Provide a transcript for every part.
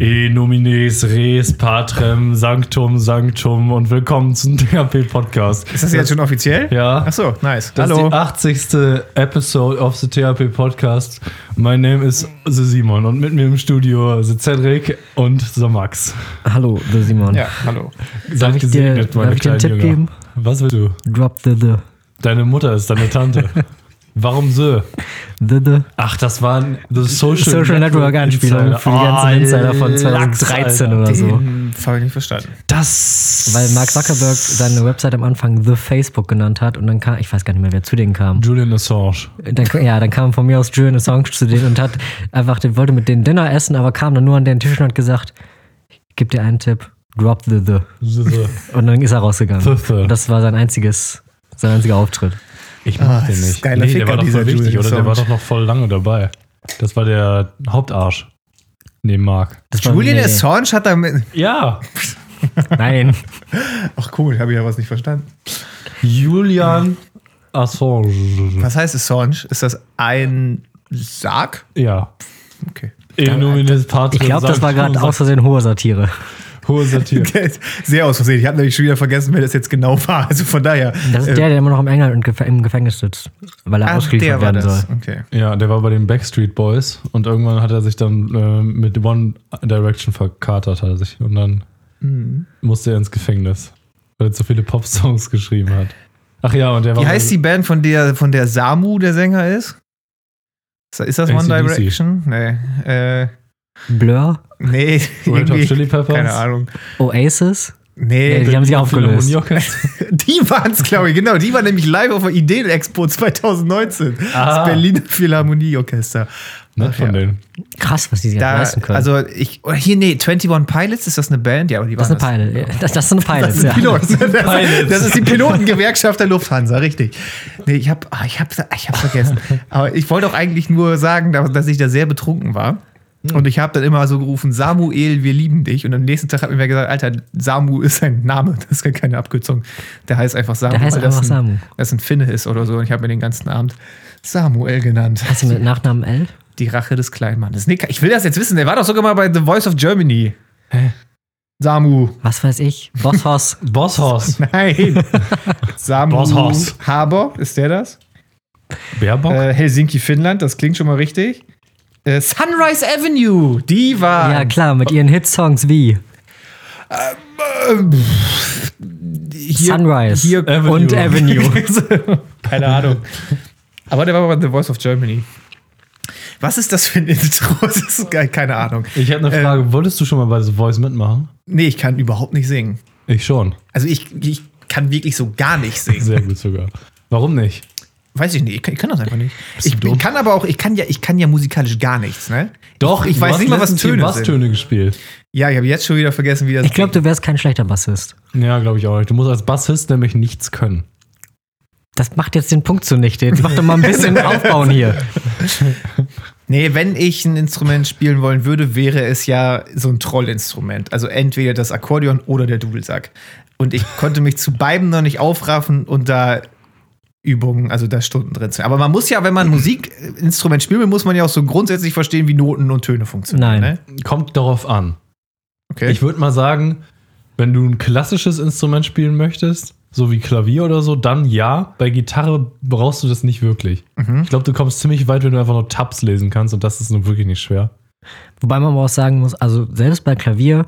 E nomines res patrem sanctum sanctum und willkommen zum THP-Podcast. Ist das jetzt schon offiziell? Ja. Achso, nice. Das Hallo. Das ist die 80. Episode of the THP-Podcast. My name is The Simon und mit mir im Studio sind Cedric und The Max. Hallo, The Simon. Ja, hallo. Seid gesegnet, meine kleinen Jünger. Darf ich dir einen Tipp geben? Was willst du? Drop the. Deine Mutter ist deine Tante. Warum so? Ach, das war ein Social Network Anspielung für die ganzen Insider von 2013 oder so. Das habe ich nicht verstanden. Das. Weil Mark Zuckerberg seine Website am Anfang The Facebook genannt hat und dann kam, ich weiß gar nicht mehr, wer zu denen kam. Julian Assange. Dann kam von mir aus Julian Assange zu denen und wollte mit denen Dinner essen, aber kam dann nur an den Tisch und hat gesagt, ich gebe dir einen Tipp, drop the. Und dann ist er rausgegangen. Und das war sein einziger Auftritt. Ich mag den nicht. Geiler Ficker, der war doch voll wichtig, oder? Der war doch noch voll lange dabei. Das war der Hauptarsch neben Mark. Julian Assange hat damit... Ja. Nein. Ach cool, habe ich ja was nicht verstanden. Julian Assange. Was heißt Assange? Ist das ein Sarg? Ja. Okay. Ich glaube, das war gerade aus Versehen hohe Satire. Hohe Satire. Sehr aus Versehen. Ich habe nämlich schon wieder vergessen, wer das jetzt genau war. Also von daher. Das ist der immer noch im England im Gefängnis sitzt, weil er ausgeliefert werden soll. Okay. Ja, der war bei den Backstreet Boys und irgendwann hat er sich dann mit One Direction verkatert, hat er sich. Und dann musste er ins Gefängnis, weil er zu viele Pop-Songs geschrieben hat. Ach ja, und der war. Wie heißt die Band, von der Samu der Sänger ist? Ist das One Direction? Nee. Blur? Nee. Red Hot Chili Peppers? Keine Ahnung. Oasis? Nee. Die haben sich aufgelöst. Die waren es, glaube ich, genau. Die waren nämlich live auf der Ideen-Expo 2019. Aha. Das Berliner Philharmonieorchester. Nicht von denen. Krass, was die sich leisten können. Also nee, 21 Pilots, ist das eine Band? Ja, aber die waren das sind Pilots, ja. Das ist die Pilotengewerkschaft der Lufthansa, richtig. Nee, ich hab vergessen. Aber ich wollte auch eigentlich nur sagen, dass ich da sehr betrunken war. Und ich habe dann immer so gerufen, Samuel, wir lieben dich. Und am nächsten Tag hat mir gesagt, Alter, Samu ist ein Name, das ist keine Abkürzung. Der heißt einfach Samu. Der heißt einfach Samu. Dass ein Finne ist oder so. Und ich habe mir den ganzen Abend Samuel genannt. Hast du mit Nachnamen L? Die Rache des Kleinmannes. Nee, ich will das jetzt wissen. Der war doch sogar mal bei The Voice of Germany. Hä? Samu. Was weiß ich? Boss-Hoss. Boss-Hoss. Nein. Samu. Boss-Hoss. Haber, ist der das? Baerbock? Helsinki, Finnland, das klingt schon mal richtig. Sunrise Avenue, die war... Ja, klar, mit ihren Hitsongs wie... Sunrise hier Avenue. Und Avenue. Keine Ahnung. Aber der war bei The Voice of Germany. Was ist das für ein Intro? Das ist geil, keine Ahnung. Ich habe eine Frage. Wolltest du schon mal bei The Voice mitmachen? Nee, ich kann überhaupt nicht singen. Ich schon. Also ich kann wirklich so gar nicht singen. Sehr gut sogar. Warum nicht? Weiß ich nicht, ich kann das einfach nicht. Ich kann aber auch, ich kann ja musikalisch gar nichts, ne? Doch, ich weiß nicht mal, was Töne sind. Basstöne gespielt. Ja, ich habe jetzt schon wieder vergessen, wie das. Ich glaube, du wärst kein schlechter Bassist. Ja, glaube ich auch nicht. Du musst als Bassist nämlich nichts können. Das macht jetzt den Punkt zunichte. Jetzt mach doch mal ein bisschen aufbauen hier. Nee, wenn ich ein Instrument spielen wollen würde, wäre es ja so ein Trollinstrument. Also entweder das Akkordeon oder der Dudelsack. Und ich konnte mich zu beidem noch nicht aufraffen und da Übungen, also da Stunden drin sind. Aber man muss ja, wenn man Musikinstrument spielen will, muss man ja auch so grundsätzlich verstehen, wie Noten und Töne funktionieren. Nein, ne? Kommt darauf an. Okay. Ich würde mal sagen, wenn du ein klassisches Instrument spielen möchtest, so wie Klavier oder so, dann ja. Bei Gitarre brauchst du das nicht wirklich. Mhm. Ich glaube, du kommst ziemlich weit, wenn du einfach nur Tabs lesen kannst und das ist nun wirklich nicht schwer. Wobei man aber auch sagen muss, also selbst bei Klavier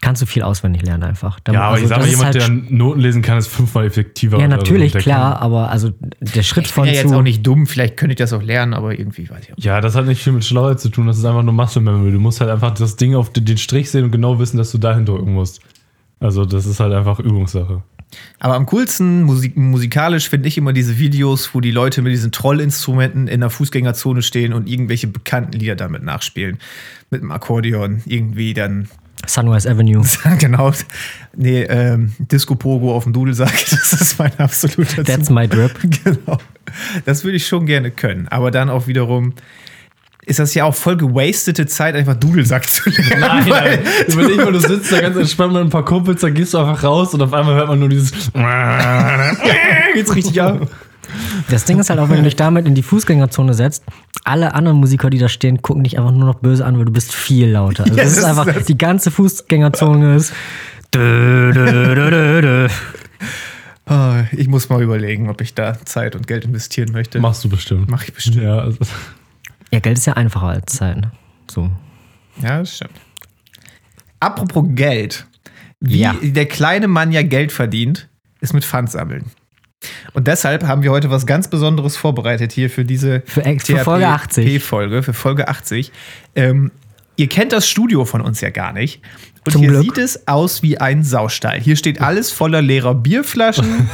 kannst du viel auswendig lernen einfach. Ja, aber also, ich sage mal, jemand, halt der Noten lesen kann, ist 5-mal effektiver. Ja, natürlich, also klar, aber also der Schritt von zu... Ich bin ja jetzt auch nicht dumm, vielleicht könnte ich das auch lernen, aber irgendwie weiß ich auch nicht. Ja, das hat nicht viel mit Schlauheit zu tun, das ist einfach nur Muscle Memory. Du musst halt einfach das Ding auf den Strich sehen und genau wissen, dass du dahin drücken musst. Also das ist halt einfach Übungssache. Aber am coolsten, musikalisch, finde ich immer diese Videos, wo die Leute mit diesen Trollinstrumenten in der Fußgängerzone stehen und irgendwelche bekannten Lieder damit nachspielen. Mit dem Akkordeon irgendwie dann... Sunrise Avenue. Genau. Nee, Disco Pogo auf dem Dudelsack, das ist mein absoluter That's my drip. Genau. Das würde ich schon gerne können. Aber dann auch wiederum ist das ja auch voll gewastete Zeit, einfach Dudelsack zu lernen. Nein. Überleg mal, du sitzt da ganz entspannt mit ein paar Kumpels, dann gehst du einfach raus und auf einmal hört man nur dieses geht's richtig ab. Das Ding ist halt auch, wenn du dich damit in die Fußgängerzone setzt, alle anderen Musiker, die da stehen, gucken dich einfach nur noch böse an, weil du bist viel lauter. Also das ist einfach, das die ganze Fußgängerzone ist Ich muss mal überlegen, ob ich da Zeit und Geld investieren möchte. Machst du bestimmt. Mach ich bestimmt. Ja, also ja, Geld ist ja einfacher als Zeit. So. Ja, das stimmt. Apropos Geld. Wie der kleine Mann ja Geld verdient, ist mit Pfandsammeln. Und deshalb haben wir heute was ganz Besonderes vorbereitet hier für diese THP-Folge, für Folge 80. Ihr kennt das Studio von uns ja gar nicht. Und Zum hier Glück. Sieht es aus wie ein Saustall. Hier steht alles voller leerer Bierflaschen.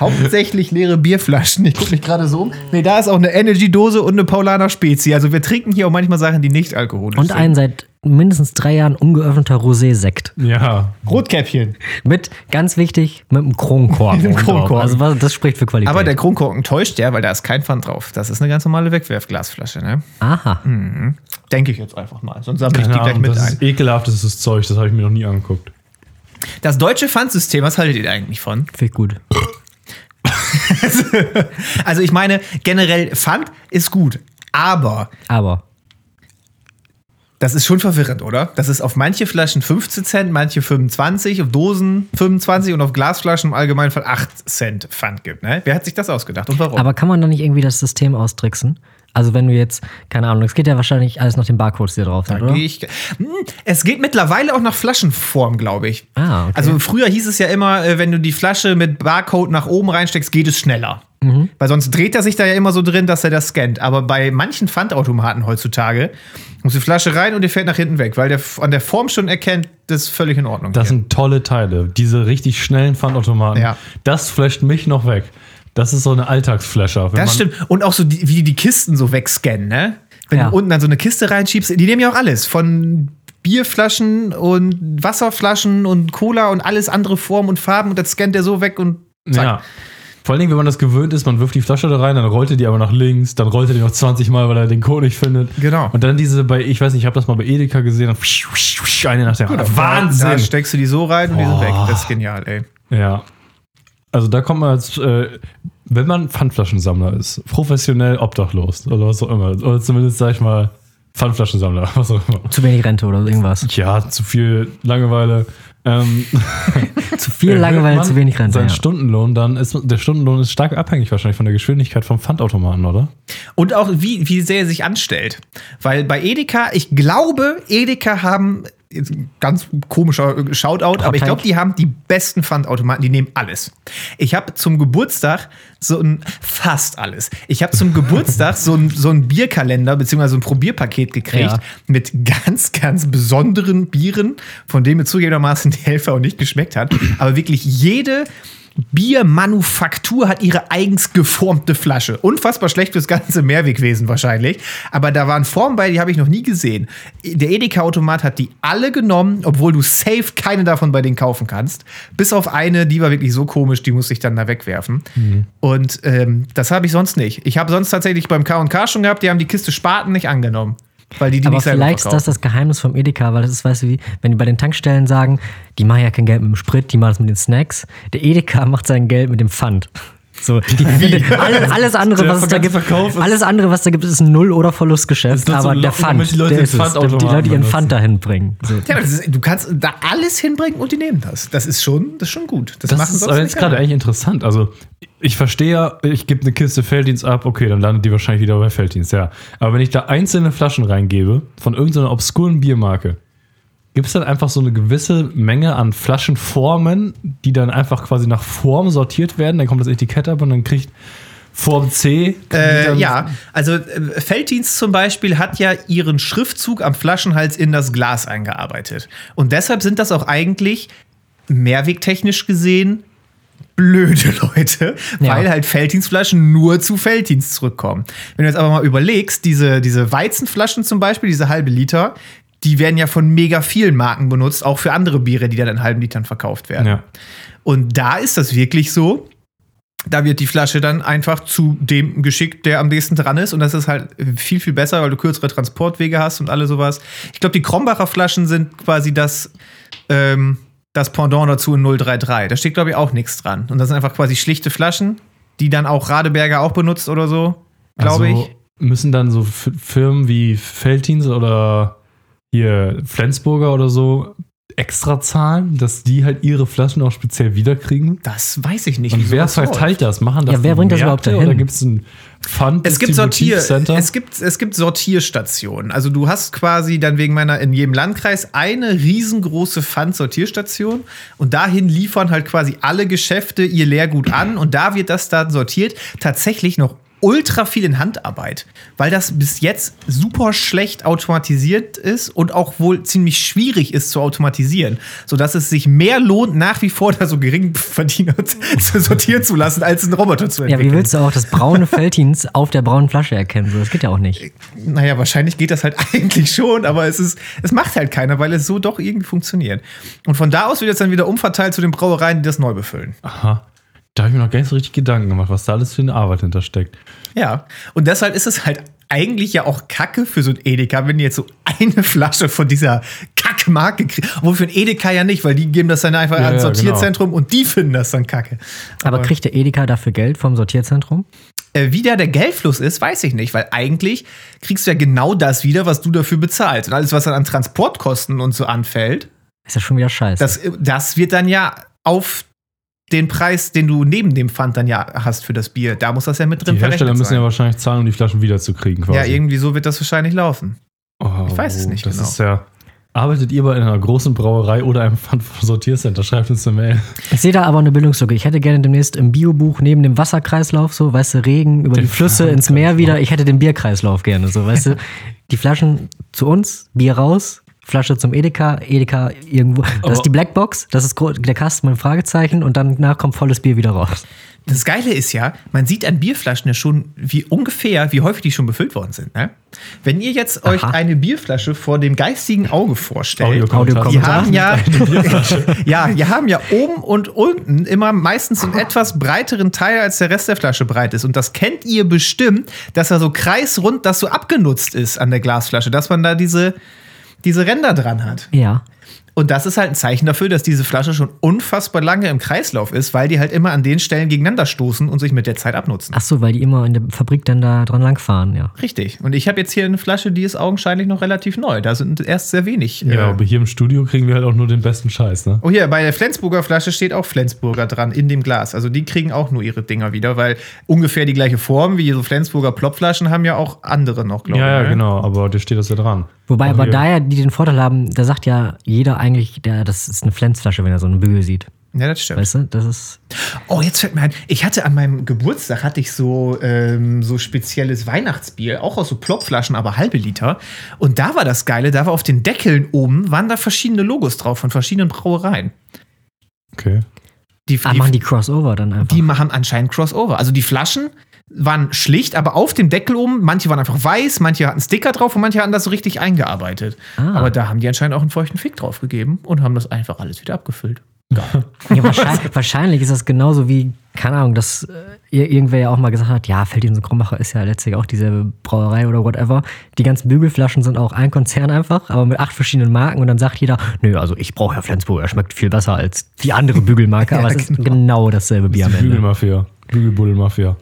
Hauptsächlich leere Bierflaschen. Ich gucke mich gerade so um. Nee, da ist auch eine Energy-Dose und eine Paulaner Spezi. Also wir trinken hier auch manchmal Sachen, die nicht alkoholisch sind. Und einen seit mindestens 3 Jahren ungeöffneter Rosé-Sekt. Ja. Rotkäppchen. Mit, ganz wichtig, mit einem Kronkorken. Mit einem Kronkorken. Also das spricht für Qualität. Aber der Kronkorken täuscht ja, weil da ist kein Pfand drauf. Das ist eine ganz normale Wegwerfglasflasche, ne? Aha. Mhm. Denke ich jetzt einfach mal. Sonst sammle ich die gleich mit ein. Das ist ekelhaftes Zeug. Das habe ich mir noch nie angeguckt. Das deutsche Pfandsystem, was haltet ihr eigentlich von? Finde ich gut. Also ich meine, generell Pfand ist gut, aber das ist schon verwirrend, oder? Das ist auf manche Flaschen 15 Cent, manche 25, auf Dosen 25 und auf Glasflaschen im Allgemeinen von 8 Cent Pfand gibt. Ne? Wer hat sich das ausgedacht und warum? Aber kann man da nicht irgendwie das System austricksen? Also wenn du jetzt, keine Ahnung, es geht ja wahrscheinlich alles nach den Barcodes, die da drauf sind, oder? Es geht mittlerweile auch nach Flaschenform, glaube ich. Ah, okay. Also früher hieß es ja immer, wenn du die Flasche mit Barcode nach oben reinsteckst, geht es schneller. Mhm. Weil sonst dreht er sich da ja immer so drin, dass er das scannt. Aber bei manchen Pfandautomaten heutzutage muss die Flasche rein und die fährt nach hinten weg, weil der an der Form schon erkennt, das ist völlig in Ordnung. Das sind tolle Teile, diese richtig schnellen Pfandautomaten. Ja. Das flasht mich noch weg. Das ist so eine Alltagsflasche. Das stimmt. Und auch so, wie die Kisten so wegscannen, ne? Wenn du unten dann so eine Kiste reinschiebst, die nehmen ja auch alles. Von Bierflaschen und Wasserflaschen und Cola und alles andere Formen und Farben. Und das scannt der so weg und zack. Ja. Vor allen Dingen, wenn man das gewöhnt ist, man wirft die Flasche da rein, dann rollt er die aber nach links, dann rollt er die noch 20 Mal, weil er den Code nicht findet. Genau. Und dann diese bei, ich weiß nicht, ich habe das mal bei Edeka gesehen, dann eine nach der anderen. Wahnsinn! Da steckst du die so rein und die sind weg. Das ist genial, ey. Ja. Also da kommt man als, wenn man Pfandflaschensammler ist, professionell obdachlos oder was auch immer. Oder zumindest, sag ich mal, Pfandflaschensammler, was auch immer. Zu wenig Rente oder irgendwas. Ja, zu viel Langeweile. Zu viel Langeweile, zu wenig Rente. Sein Stundenlohn, dann ist der Stundenlohn ist stark abhängig wahrscheinlich von der Geschwindigkeit vom Pfandautomaten, oder? Und auch wie sehr er sich anstellt. Weil bei Edeka, ich glaube, Edeka haben ganz komischer Shoutout, aber ich glaube, die haben die besten Pfandautomaten, die nehmen alles. Ich habe zum Geburtstag fast alles. Ich habe zum Geburtstag so einen Bierkalender beziehungsweise ein Probierpaket gekriegt mit ganz, ganz besonderen Bieren, von denen mir zugegebenermaßen die Hälfte auch nicht geschmeckt hat. Aber wirklich jede Biermanufaktur hat ihre eigens geformte Flasche. Unfassbar schlecht fürs ganze Mehrwegwesen wahrscheinlich. Aber da waren Formen bei, die habe ich noch nie gesehen. Der Edeka-Automat hat die alle genommen, obwohl du safe keine davon bei denen kaufen kannst. Bis auf eine, die war wirklich so komisch, die musste ich dann da wegwerfen. Mhm. Und das habe ich sonst nicht. Ich habe sonst tatsächlich beim K&K schon gehabt, die haben die Kiste Spaten nicht angenommen. Weil die aber vielleicht ist das Geheimnis vom Edeka, weil das ist, weißt du, wie, wenn die bei den Tankstellen sagen, die machen ja kein Geld mit dem Sprit, die machen es mit den Snacks. Der Edeka macht sein Geld mit dem Pfand. So, alles andere, was es da gibt, ist ein Null- oder Verlustgeschäft, aber so der Pfand, die Leute ihren Pfand dahin bringen. So. Ja, du kannst da alles hinbringen und die nehmen das. Das ist schon gut. Das ist aber jetzt gerade eigentlich interessant. Also ich verstehe ja, ich gebe eine Kiste Felddienst ab, okay, dann landet die wahrscheinlich wieder bei Felddienst, ja. Aber wenn ich da einzelne Flaschen reingebe von irgendeiner obskuren Biermarke, gibt es dann einfach so eine gewisse Menge an Flaschenformen, die dann einfach quasi nach Form sortiert werden? Dann kommt das Etikett ab und dann kriegt Form C. Also Felddienst zum Beispiel hat ja ihren Schriftzug am Flaschenhals in das Glas eingearbeitet. Und deshalb sind das auch eigentlich mehrwegtechnisch gesehen blöde Leute, weil halt Felddienstflaschen nur zu Felddienst zurückkommen. Wenn du jetzt aber mal überlegst, diese Weizenflaschen zum Beispiel, diese halbe Liter, die werden ja von mega vielen Marken benutzt, auch für andere Biere, die dann in halben Litern verkauft werden. Ja. Und da ist das wirklich so, da wird die Flasche dann einfach zu dem geschickt, der am nächsten dran ist. Und das ist halt viel, viel besser, weil du kürzere Transportwege hast und alle sowas. Ich glaube, die Krombacher Flaschen sind quasi das Pendant dazu in 033. Da steht, glaube ich, auch nichts dran. Und das sind einfach quasi schlichte Flaschen, die dann auch Radeberger auch benutzt oder so, glaube also ich. Müssen dann so Firmen wie Felddienst oder hier Flensburger oder so extra zahlen, dass die halt ihre Flaschen auch speziell wiederkriegen? Das weiß ich nicht. Und wer verteilt das? Machen das? Ja, wer bringt das überhaupt dahin? Oder gibt es ein Pfand? Es gibt Sortierstationen. Also du hast quasi dann wegen meiner in jedem Landkreis eine riesengroße Pfand-Sortierstation und dahin liefern halt quasi alle Geschäfte ihr Leergut an und da wird das dann sortiert. Tatsächlich noch ultra viel in Handarbeit, weil das bis jetzt super schlecht automatisiert ist und auch wohl ziemlich schwierig ist zu automatisieren, sodass es sich mehr lohnt, nach wie vor da so Geringverdiener zu sortieren zu lassen, als einen Roboter zu entwickeln. Ja, wie willst du auch das braune Felddienst auf der braunen Flasche erkennen? Das geht ja auch nicht. Naja, wahrscheinlich geht das halt eigentlich schon, aber es macht halt keiner, weil es so doch irgendwie funktioniert. Und von da aus wird es dann wieder umverteilt zu den Brauereien, die das neu befüllen. Aha. Da habe ich mir noch gar nicht so richtig Gedanken gemacht, was da alles für eine Arbeit hintersteckt. Ja, und deshalb ist es halt eigentlich ja auch Kacke für so ein Edeka, wenn die jetzt so eine Flasche von dieser Kackmarke kriegen. Obwohl für ein Edeka ja nicht, weil die geben das dann einfach ans Sortierzentrum und die finden das dann Kacke. Aber kriegt der Edeka dafür Geld vom Sortierzentrum? Wie da der Geldfluss ist, weiß ich nicht, weil eigentlich kriegst du ja genau das wieder, was du dafür bezahlst. Und alles, was dann an Transportkosten und so anfällt, ist ja schon wieder scheiße. Das wird dann ja auf den Preis, den du neben dem Pfand dann ja hast für das Bier, da muss das ja mit drin verrechnet sein. Die Hersteller müssen ja wahrscheinlich zahlen, um die Flaschen wiederzukriegen quasi. Ja, irgendwie so wird das wahrscheinlich laufen. Oh, ich weiß es nicht das genau. Ist ja, arbeitet ihr bei einer großen Brauerei oder einem Pfand-Sortiercenter? Schreibt uns eine Mail. Ich sehe da aber eine Bildungslücke. Ich hätte gerne demnächst im Biobuch neben dem Wasserkreislauf so, weißt du, Regen über die Flüsse ins Meer wieder. Ich hätte den Bierkreislauf gerne so, weißt du. Die Flaschen zu uns, Bier raus. Flasche zum Edeka irgendwo. Das ist die Blackbox, das ist der Kasten mit einem Fragezeichen und danach kommt volles Bier wieder raus. Das Geile ist ja, man sieht an Bierflaschen ja schon wie häufig die schon befüllt worden sind. Ne? Wenn ihr jetzt euch eine Bierflasche vor dem geistigen Auge vorstellt, die haben ja oben und unten immer meistens einen etwas breiteren Teil, als der Rest der Flasche breit ist. Und das kennt ihr bestimmt, dass da so kreisrund, das so abgenutzt ist an der Glasflasche, dass man da diese Ränder dran hat. Ja. Und das ist halt ein Zeichen dafür, dass diese Flasche schon unfassbar lange im Kreislauf ist, weil die halt immer an den Stellen gegeneinander stoßen und sich mit der Zeit abnutzen. Ach so, weil die immer in der Fabrik dann da dran langfahren, ja. Richtig. Und ich habe jetzt hier eine Flasche, die ist augenscheinlich noch relativ neu. Da sind erst sehr wenig. Ja, aber hier im Studio kriegen wir halt auch nur den besten Scheiß, ne? Oh, hier, bei der Flensburger Flasche steht auch Flensburger dran, in dem Glas. Also die kriegen auch nur ihre Dinger wieder, weil ungefähr die gleiche Form wie so Flensburger Plopflaschen haben ja auch andere noch, glaube ich. Ja, ja, genau. Aber da steht das ja dran. Wobei aber daher, die den Vorteil haben, da sagt ja jeder eigentlich, das ist eine Flensflasche, wenn er so eine Bügel sieht. Ja, das stimmt. Weißt du, das ist... Oh, jetzt fällt mir ein, ich hatte an meinem Geburtstag, so spezielles Weihnachtsbier, auch aus so Plopflaschen, aber halbe Liter. Und da war das Geile, da war auf den Deckeln oben, waren da verschiedene Logos drauf von verschiedenen Brauereien. Okay. Machen die Crossover dann einfach? Die machen anscheinend Crossover. Also die Flaschen waren schlicht, aber auf dem Deckel oben, manche waren einfach weiß, manche hatten Sticker drauf und manche hatten das so richtig eingearbeitet. Ah. Aber da haben die anscheinend auch einen feuchten Fick drauf gegeben und haben das einfach alles wieder abgefüllt. Ja. Ja, wahrscheinlich ist das genauso wie, keine Ahnung, dass irgendwer ja auch mal gesagt hat, ja, Felddienst und Krummacher ist ja letztlich auch dieselbe Brauerei oder whatever. Die ganzen Bügelflaschen sind auch ein Konzern einfach, aber mit 8 verschiedenen Marken und dann sagt jeder, nö, also ich brauche ja Flensburger, schmeckt viel besser als die andere Bügelmarke, ja, aber es ist genau dasselbe Bier am Ende. Bügelmafia, Bügelbuddelmafia.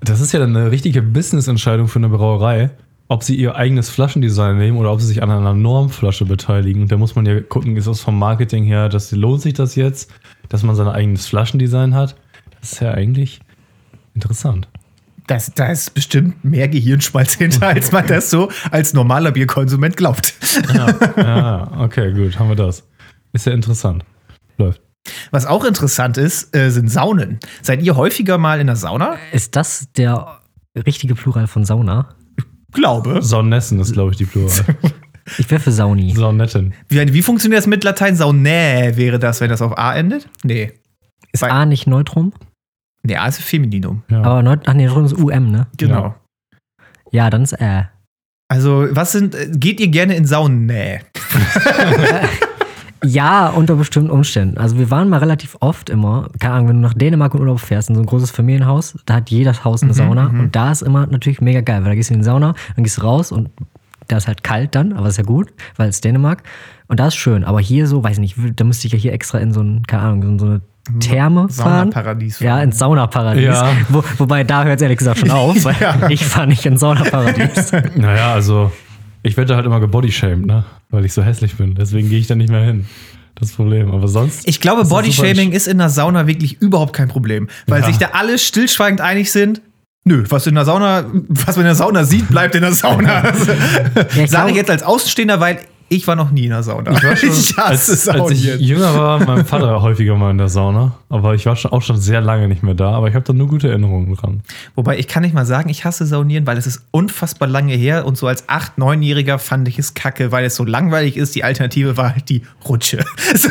Das ist ja dann eine richtige Business-Entscheidung für eine Brauerei, ob sie ihr eigenes Flaschendesign nehmen oder ob sie sich an einer Normflasche beteiligen. Da muss man ja gucken, ist das vom Marketing her, lohnt sich das jetzt, dass man sein eigenes Flaschendesign hat? Das ist ja eigentlich interessant. Da ist bestimmt mehr Gehirnschmalz hinter, als man das so als normaler Bierkonsument glaubt. Ja, okay, gut, haben wir das. Ist ja interessant. Läuft. Was auch interessant ist, sind Saunen. Seid ihr häufiger mal in der Sauna? Ist das der richtige Plural von Sauna? Ich glaube. Saunessen ist, glaube ich, die Plural. Ich wäre für Sauni. Saunetten. Wie funktioniert das mit Latein? Saunä wäre das, wenn das auf A endet? Nee. Ist bei A nicht Neutrum? Nee, A ist Femininum. Ja. Aber Neutrum ist UM, ne? Genau. Ja, dann ist Ä. Also, geht ihr gerne in Saunä? Ja, unter bestimmten Umständen. Also wir waren mal relativ oft immer, keine Ahnung, wenn du nach Dänemark in Urlaub fährst, in so ein großes Familienhaus, da hat jedes Haus eine Sauna und da ist immer natürlich mega geil, weil da gehst du in die Sauna, dann gehst du raus und da ist halt kalt dann, aber ist ja gut, weil es Dänemark und da ist schön, aber hier so, weiß nicht, da müsste ich ja hier extra in so eine Therme fahren. Saunaparadies fahren. Ja, ins Saunaparadies. Ja. Wobei, da hört es ehrlich gesagt schon auf, weil ich fahre nicht ins Saunaparadies. Naja, also ich werde halt immer gebodyshamed, ne? Weil ich so hässlich bin. Deswegen gehe ich da nicht mehr hin. Das Problem, aber sonst... Ich glaube, Bodyshaming ist in der Sauna wirklich überhaupt kein Problem, weil sich da alle stillschweigend einig sind, nö, was man in der Sauna sieht, bleibt in der Sauna. Ja, sage ich jetzt als Außenstehender, weil ich war noch nie in der Sauna. Ich war schon, als ich jünger war, mein Vater häufiger mal in der Sauna, aber ich war auch schon sehr lange nicht mehr da, aber ich habe da nur gute Erinnerungen dran. Wobei, ich kann nicht mal sagen, ich hasse Saunieren, weil es ist unfassbar lange her und so als 8-, 9-Jähriger fand ich es kacke, weil es so langweilig ist. Die Alternative war halt die Rutsche. So,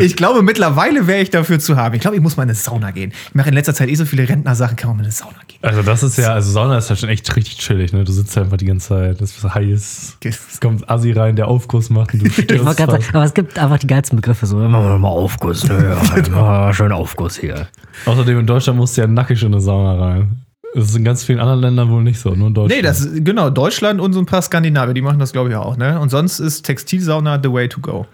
ich glaube, mittlerweile wäre ich dafür zu haben. Ich glaube, ich muss mal in eine Sauna gehen. Ich mache in letzter Zeit so viele Rentnersachen, kann man in eine Sauna gehen. Also das ist Sauna ist halt schon echt richtig chillig, ne? Du sitzt einfach die ganze Zeit, es ist heiß, es kommt Assi rein, der Aufguss macht und du stürzt. Sagen, aber es gibt einfach die geilsten Begriffe, so immer mal Aufguss, ja, schön Aufguss hier. Außerdem in Deutschland musst du ja nackig in eine Sauna rein. Das ist in ganz vielen anderen Ländern wohl nicht so, nur in Deutschland. Nee, Deutschland und so ein paar Skandinavier, die machen das glaube ich auch, ne? Und sonst ist Textilsauna the way to go.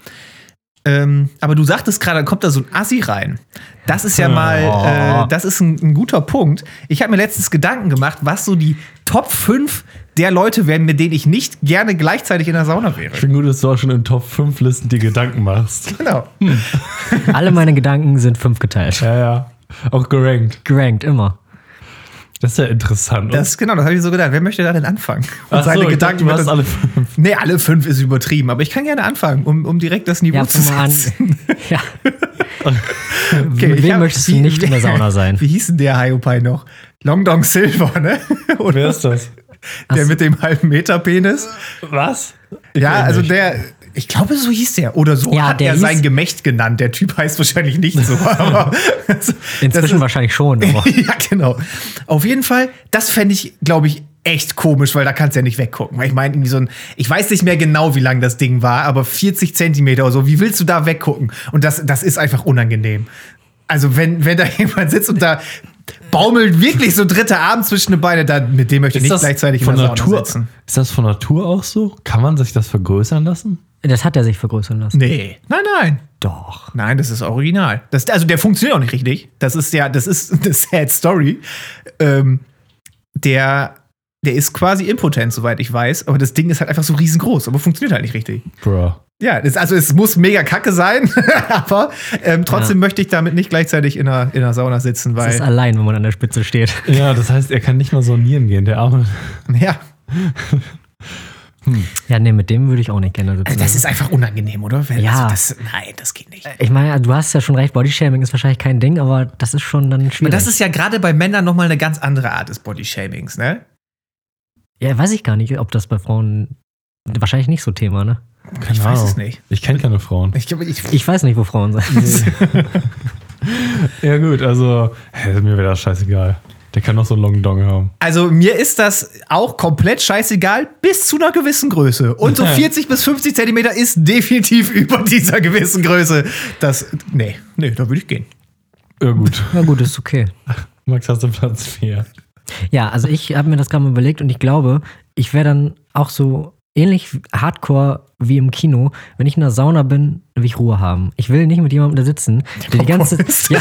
Aber du sagtest gerade, da kommt da so ein Assi rein. Das ist ja mal, das ist ein guter Punkt. Ich habe mir letztens Gedanken gemacht, was so die Top 5 der Leute werden, mit denen ich nicht gerne gleichzeitig in der Sauna wäre. Ich finde gut, dass du auch schon in Top 5 Listen die Gedanken machst. Genau. Alle meine Gedanken sind 5 geteilt. Ja. Auch gerankt. Gerankt, immer. Das ist ja interessant. Das habe ich so gedacht. Wer möchte da denn anfangen? Und seine Gedanken dachte, alle 5. Nee, alle 5 ist übertrieben. Aber ich kann gerne anfangen, um direkt das Niveau zu setzen. Ja. Okay, mit wem möchtest du nicht in der Sauna sein? Wie hieß denn der Hiopai noch? Long Dong Silver, ne? Und wer ist das? Der mit dem halben Meter Penis. Was? Ich glaube, so hieß der. Oder so hat er sein Gemächt genannt. Der Typ heißt wahrscheinlich nicht so. Aber inzwischen wahrscheinlich schon. Aber. Ja, genau. Auf jeden Fall, das fände ich, glaube ich, echt komisch, weil da kannst du ja nicht weggucken. Weil ich meine, irgendwie ich weiß nicht mehr genau, wie lang das Ding war, aber 40 Zentimeter oder so. Wie willst du da weggucken? Und das ist einfach unangenehm. Also, wenn da jemand sitzt und da baumeln wirklich so dritte Abend zwischen den Beinen, mit dem möchte ich nicht gleichzeitig in der Sauna sitzen. Ist das von Natur auch so? Kann man sich das vergrößern lassen? Das hat er sich vergrößern lassen. Nee. Nein. Doch. Nein, das ist original. Also der funktioniert auch nicht richtig. Das ist eine sad story. Der ist quasi impotent, soweit ich weiß. Aber das Ding ist halt einfach so riesengroß. Aber funktioniert halt nicht richtig. Bruh. Ja, es muss mega kacke sein. Aber trotzdem möchte ich damit nicht gleichzeitig in der Sauna sitzen. Weil das ist allein, wenn man an der Spitze steht. Ja, das heißt, er kann nicht mal saunieren gehen, der Arme. Ja. Ja, nee, mit dem würde ich auch nicht gerne sitzen. Also das ist einfach unangenehm, oder? Nein, das geht nicht. Ich meine, du hast ja schon recht, Bodyshaming ist wahrscheinlich kein Ding, aber das ist schon dann schwierig. Aber das ist ja gerade bei Männern nochmal eine ganz andere Art des Bodyshamings, ne? Ja, weiß ich gar nicht, ob das bei Frauen wahrscheinlich nicht so Thema, ne? Ich weiß es nicht. Ich kenne keine Frauen. Ich weiß nicht, wo Frauen sind. Ja gut, also mir wäre das scheißegal. Der kann noch so einen Long Dong haben. Also mir ist das auch komplett scheißegal, bis zu einer gewissen Größe. Und so 40 bis 50 Zentimeter ist definitiv über dieser gewissen Größe. Nee, da würde ich gehen. Ja gut. Na gut, ist okay. Max, hast du Platz 4? Ja, also ich habe mir das gerade mal überlegt und ich glaube, ich wäre dann auch so ähnlich hardcore wie im Kino. Wenn ich in der Sauna bin, will ich Ruhe haben. Ich will nicht mit jemandem da sitzen, der die ganze Zeit. Ja,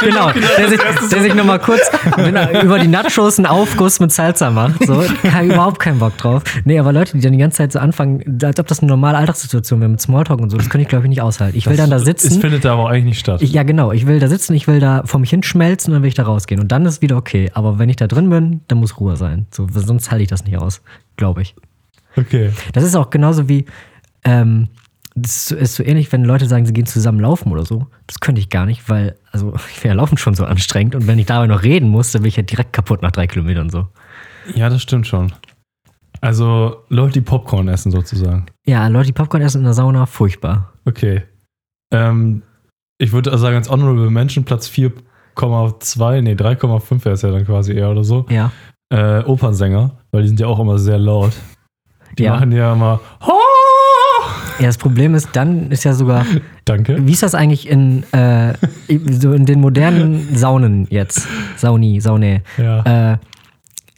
genau. Der sich nochmal kurz über die Nachos einen Aufguss mit Salsa macht. So, da habe ich überhaupt keinen Bock drauf. Nee, aber Leute, die dann die ganze Zeit so anfangen, als ob das eine normale Alltagssituation wäre mit Smalltalk und so, das könnte ich, glaube ich, nicht aushalten. Ich will dann da sitzen. Das findet da aber eigentlich nicht statt. Ja, genau. Ich will da sitzen, ich will da vor mich hinschmelzen und dann will ich da rausgehen. Und dann ist wieder okay. Aber wenn ich da drin bin, dann muss Ruhe sein. So, sonst halte ich das nicht aus, glaube ich. Okay. Das ist auch genauso wie, das ist so ähnlich, wenn Leute sagen, sie gehen zusammen laufen oder so. Das könnte ich gar nicht, weil, also ich finde ja Laufen schon so anstrengend und wenn ich dabei noch reden muss, dann bin ich ja direkt kaputt nach 3 Kilometern so. Ja, das stimmt schon. Also Leute, die Popcorn essen sozusagen. Ja, Leute, die Popcorn essen in der Sauna, furchtbar. Okay. Ich würde also sagen, als Honorable Menschen Platz 4,2, 3,5 wäre es ja dann quasi eher oder so. Ja. Opernsänger, weil die sind ja auch immer sehr laut. Die machen ja immer. Ja, das Problem ist, dann ist ja sogar. Danke. Wie ist das eigentlich so in den modernen Saunen jetzt? Saune. Ja.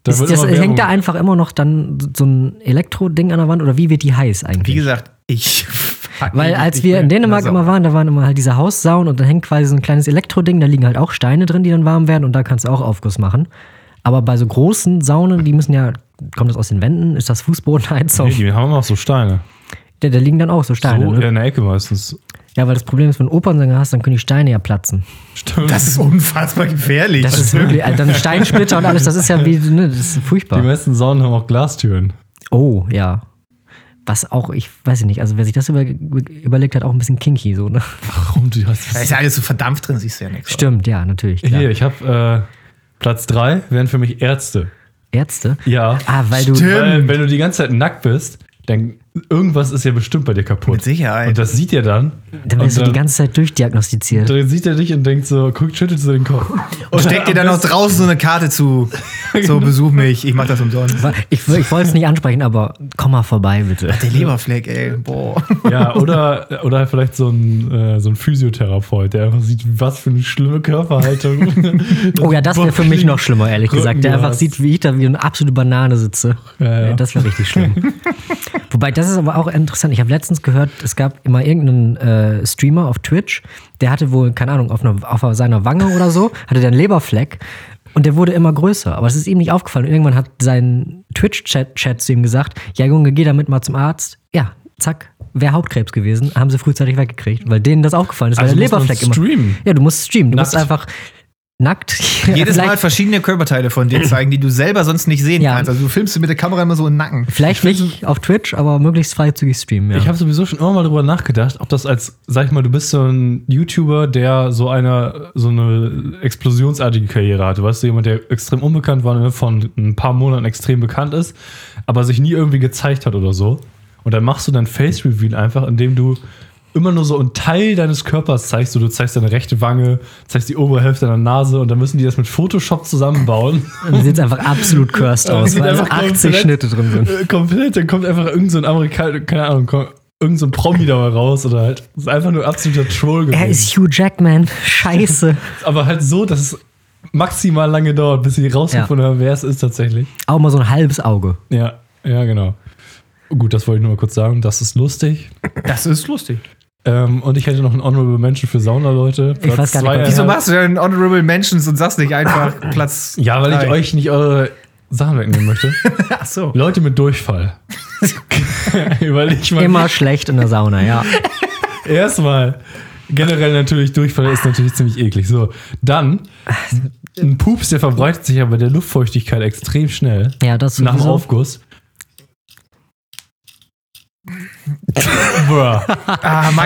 Es hängt da einfach immer noch dann so ein Elektro-Ding an der Wand oder wie wird die heiß eigentlich? Wie gesagt, ich Weil als wir in Dänemark immer waren, da waren immer halt diese Haussauen und da hängt quasi so ein kleines Elektroding, da liegen halt auch Steine drin, die dann warm werden und da kannst du auch Aufguss machen. Aber bei so großen Saunen, die müssen ja, kommt das aus den Wänden, ist das Fußbodenheizung? Nee, die haben auch so Steine. Ja, da liegen dann auch so Steine. So, ne? In der Ecke meistens. Ja, weil das Problem ist, wenn du einen Opernsänger hast, dann können die Steine ja platzen. Stimmt. Das ist unfassbar gefährlich. Das ist wirklich, also dann Steinsplitter und alles, das ist ja wie, ne, das ist furchtbar. Die meisten Saunen haben auch Glastüren. Oh, ja. Was auch, ich weiß nicht, also wer sich das überlegt hat, auch ein bisschen kinky so, ne? Warum du hast das? Da ist ja alles so verdampft drin, siehst du ja nichts. Stimmt, ja, natürlich. Klar. Hier, ich habe Platz 3 wären für mich Ärzte. Ärzte? Ja. Ah, weil stimmt. Wenn du die ganze Zeit nackt bist, dann irgendwas ist ja bestimmt bei dir kaputt. Mit Sicherheit. Und das sieht er dann. Dann wirst du die ganze Zeit durchdiagnostiziert. Dann sieht er dich und denkt so, guckt, schüttelt so den Kopf. Und steckt dir dann auch draußen so eine Karte zu. So, besuch mich, ich mach das umsonst. Ich wollte es nicht ansprechen, aber komm mal vorbei, bitte. Ach, der Leberfleck, ey. Boah. Ja, oder vielleicht so ein Physiotherapeut, der einfach sieht, was für eine schlimme Körperhaltung. Oh ja, das wäre für mich noch schlimmer, ehrlich gesagt. Der einfach sieht, wie ich da wie eine absolute Banane sitze. Ja. Das wäre richtig schlimm. Wobei, das ist aber auch interessant. Ich habe letztens gehört, es gab immer irgendeinen Streamer auf Twitch, der hatte wohl, keine Ahnung, auf seiner Wange oder so, hatte der einen Leberfleck und der wurde immer größer. Aber es ist ihm nicht aufgefallen. Und irgendwann hat sein Twitch-Chat zu ihm gesagt, ja Junge, geh damit mal zum Arzt. Ja, zack, wäre Hautkrebs gewesen, haben sie frühzeitig weggekriegt, weil denen das aufgefallen ist. Also weil der Leberfleck immer. Ja, du musst streamen. Du musst einfach nackt. Jedes Mal verschiedene Körperteile von dir zeigen, die du selber sonst nicht sehen kannst. Also du filmst mit der Kamera immer so im Nacken. Vielleicht nicht auf Twitch, aber möglichst freizügig streamen. Ja. Ich habe sowieso schon immer mal drüber nachgedacht, ob das als, sag ich mal, du bist so ein YouTuber, der so eine explosionsartige Karriere hatte. Weißt du, jemand, der extrem unbekannt war und von ein paar Monaten extrem bekannt ist, aber sich nie irgendwie gezeigt hat oder so. Und dann machst du dein Face-Reveal einfach, indem du immer nur so einen Teil deines Körpers zeigst. So, du zeigst deine rechte Wange, zeigst die obere Hälfte deiner Nase und dann müssen die das mit Photoshop zusammenbauen. Dann sieht es einfach absolut cursed aus, weil 80 Schnitte drin sind. Komplett, dann kommt einfach irgend so ein Amerikaner, keine Ahnung, irgend so ein Promi dabei raus oder halt, das ist einfach nur ein absoluter Troll gewesen. Er ist Hugh Jackman, scheiße. Aber halt so, dass es maximal lange dauert, bis sie rausgefunden haben, wer es ist tatsächlich. Auch mal so ein halbes Auge. Ja, genau. Gut, das wollte ich nur mal kurz sagen, das ist lustig. Das ist lustig. Und ich hätte noch einen Honorable Mention für Sauna-Leute. Wieso machst du denn Honorable Mentions und sagst nicht einfach Platz 3? Ja, weil ich euch nicht eure Sachen wegnehmen möchte. Ach so. Leute mit Durchfall. Überleg mal. Immer schlecht in der Sauna, ja. Erstmal. Generell natürlich, Durchfall ist natürlich ziemlich eklig. So, dann ein Pups, der verbreitet sich aber der Luftfeuchtigkeit extrem schnell. Ja, das nach dem Aufguss. Habt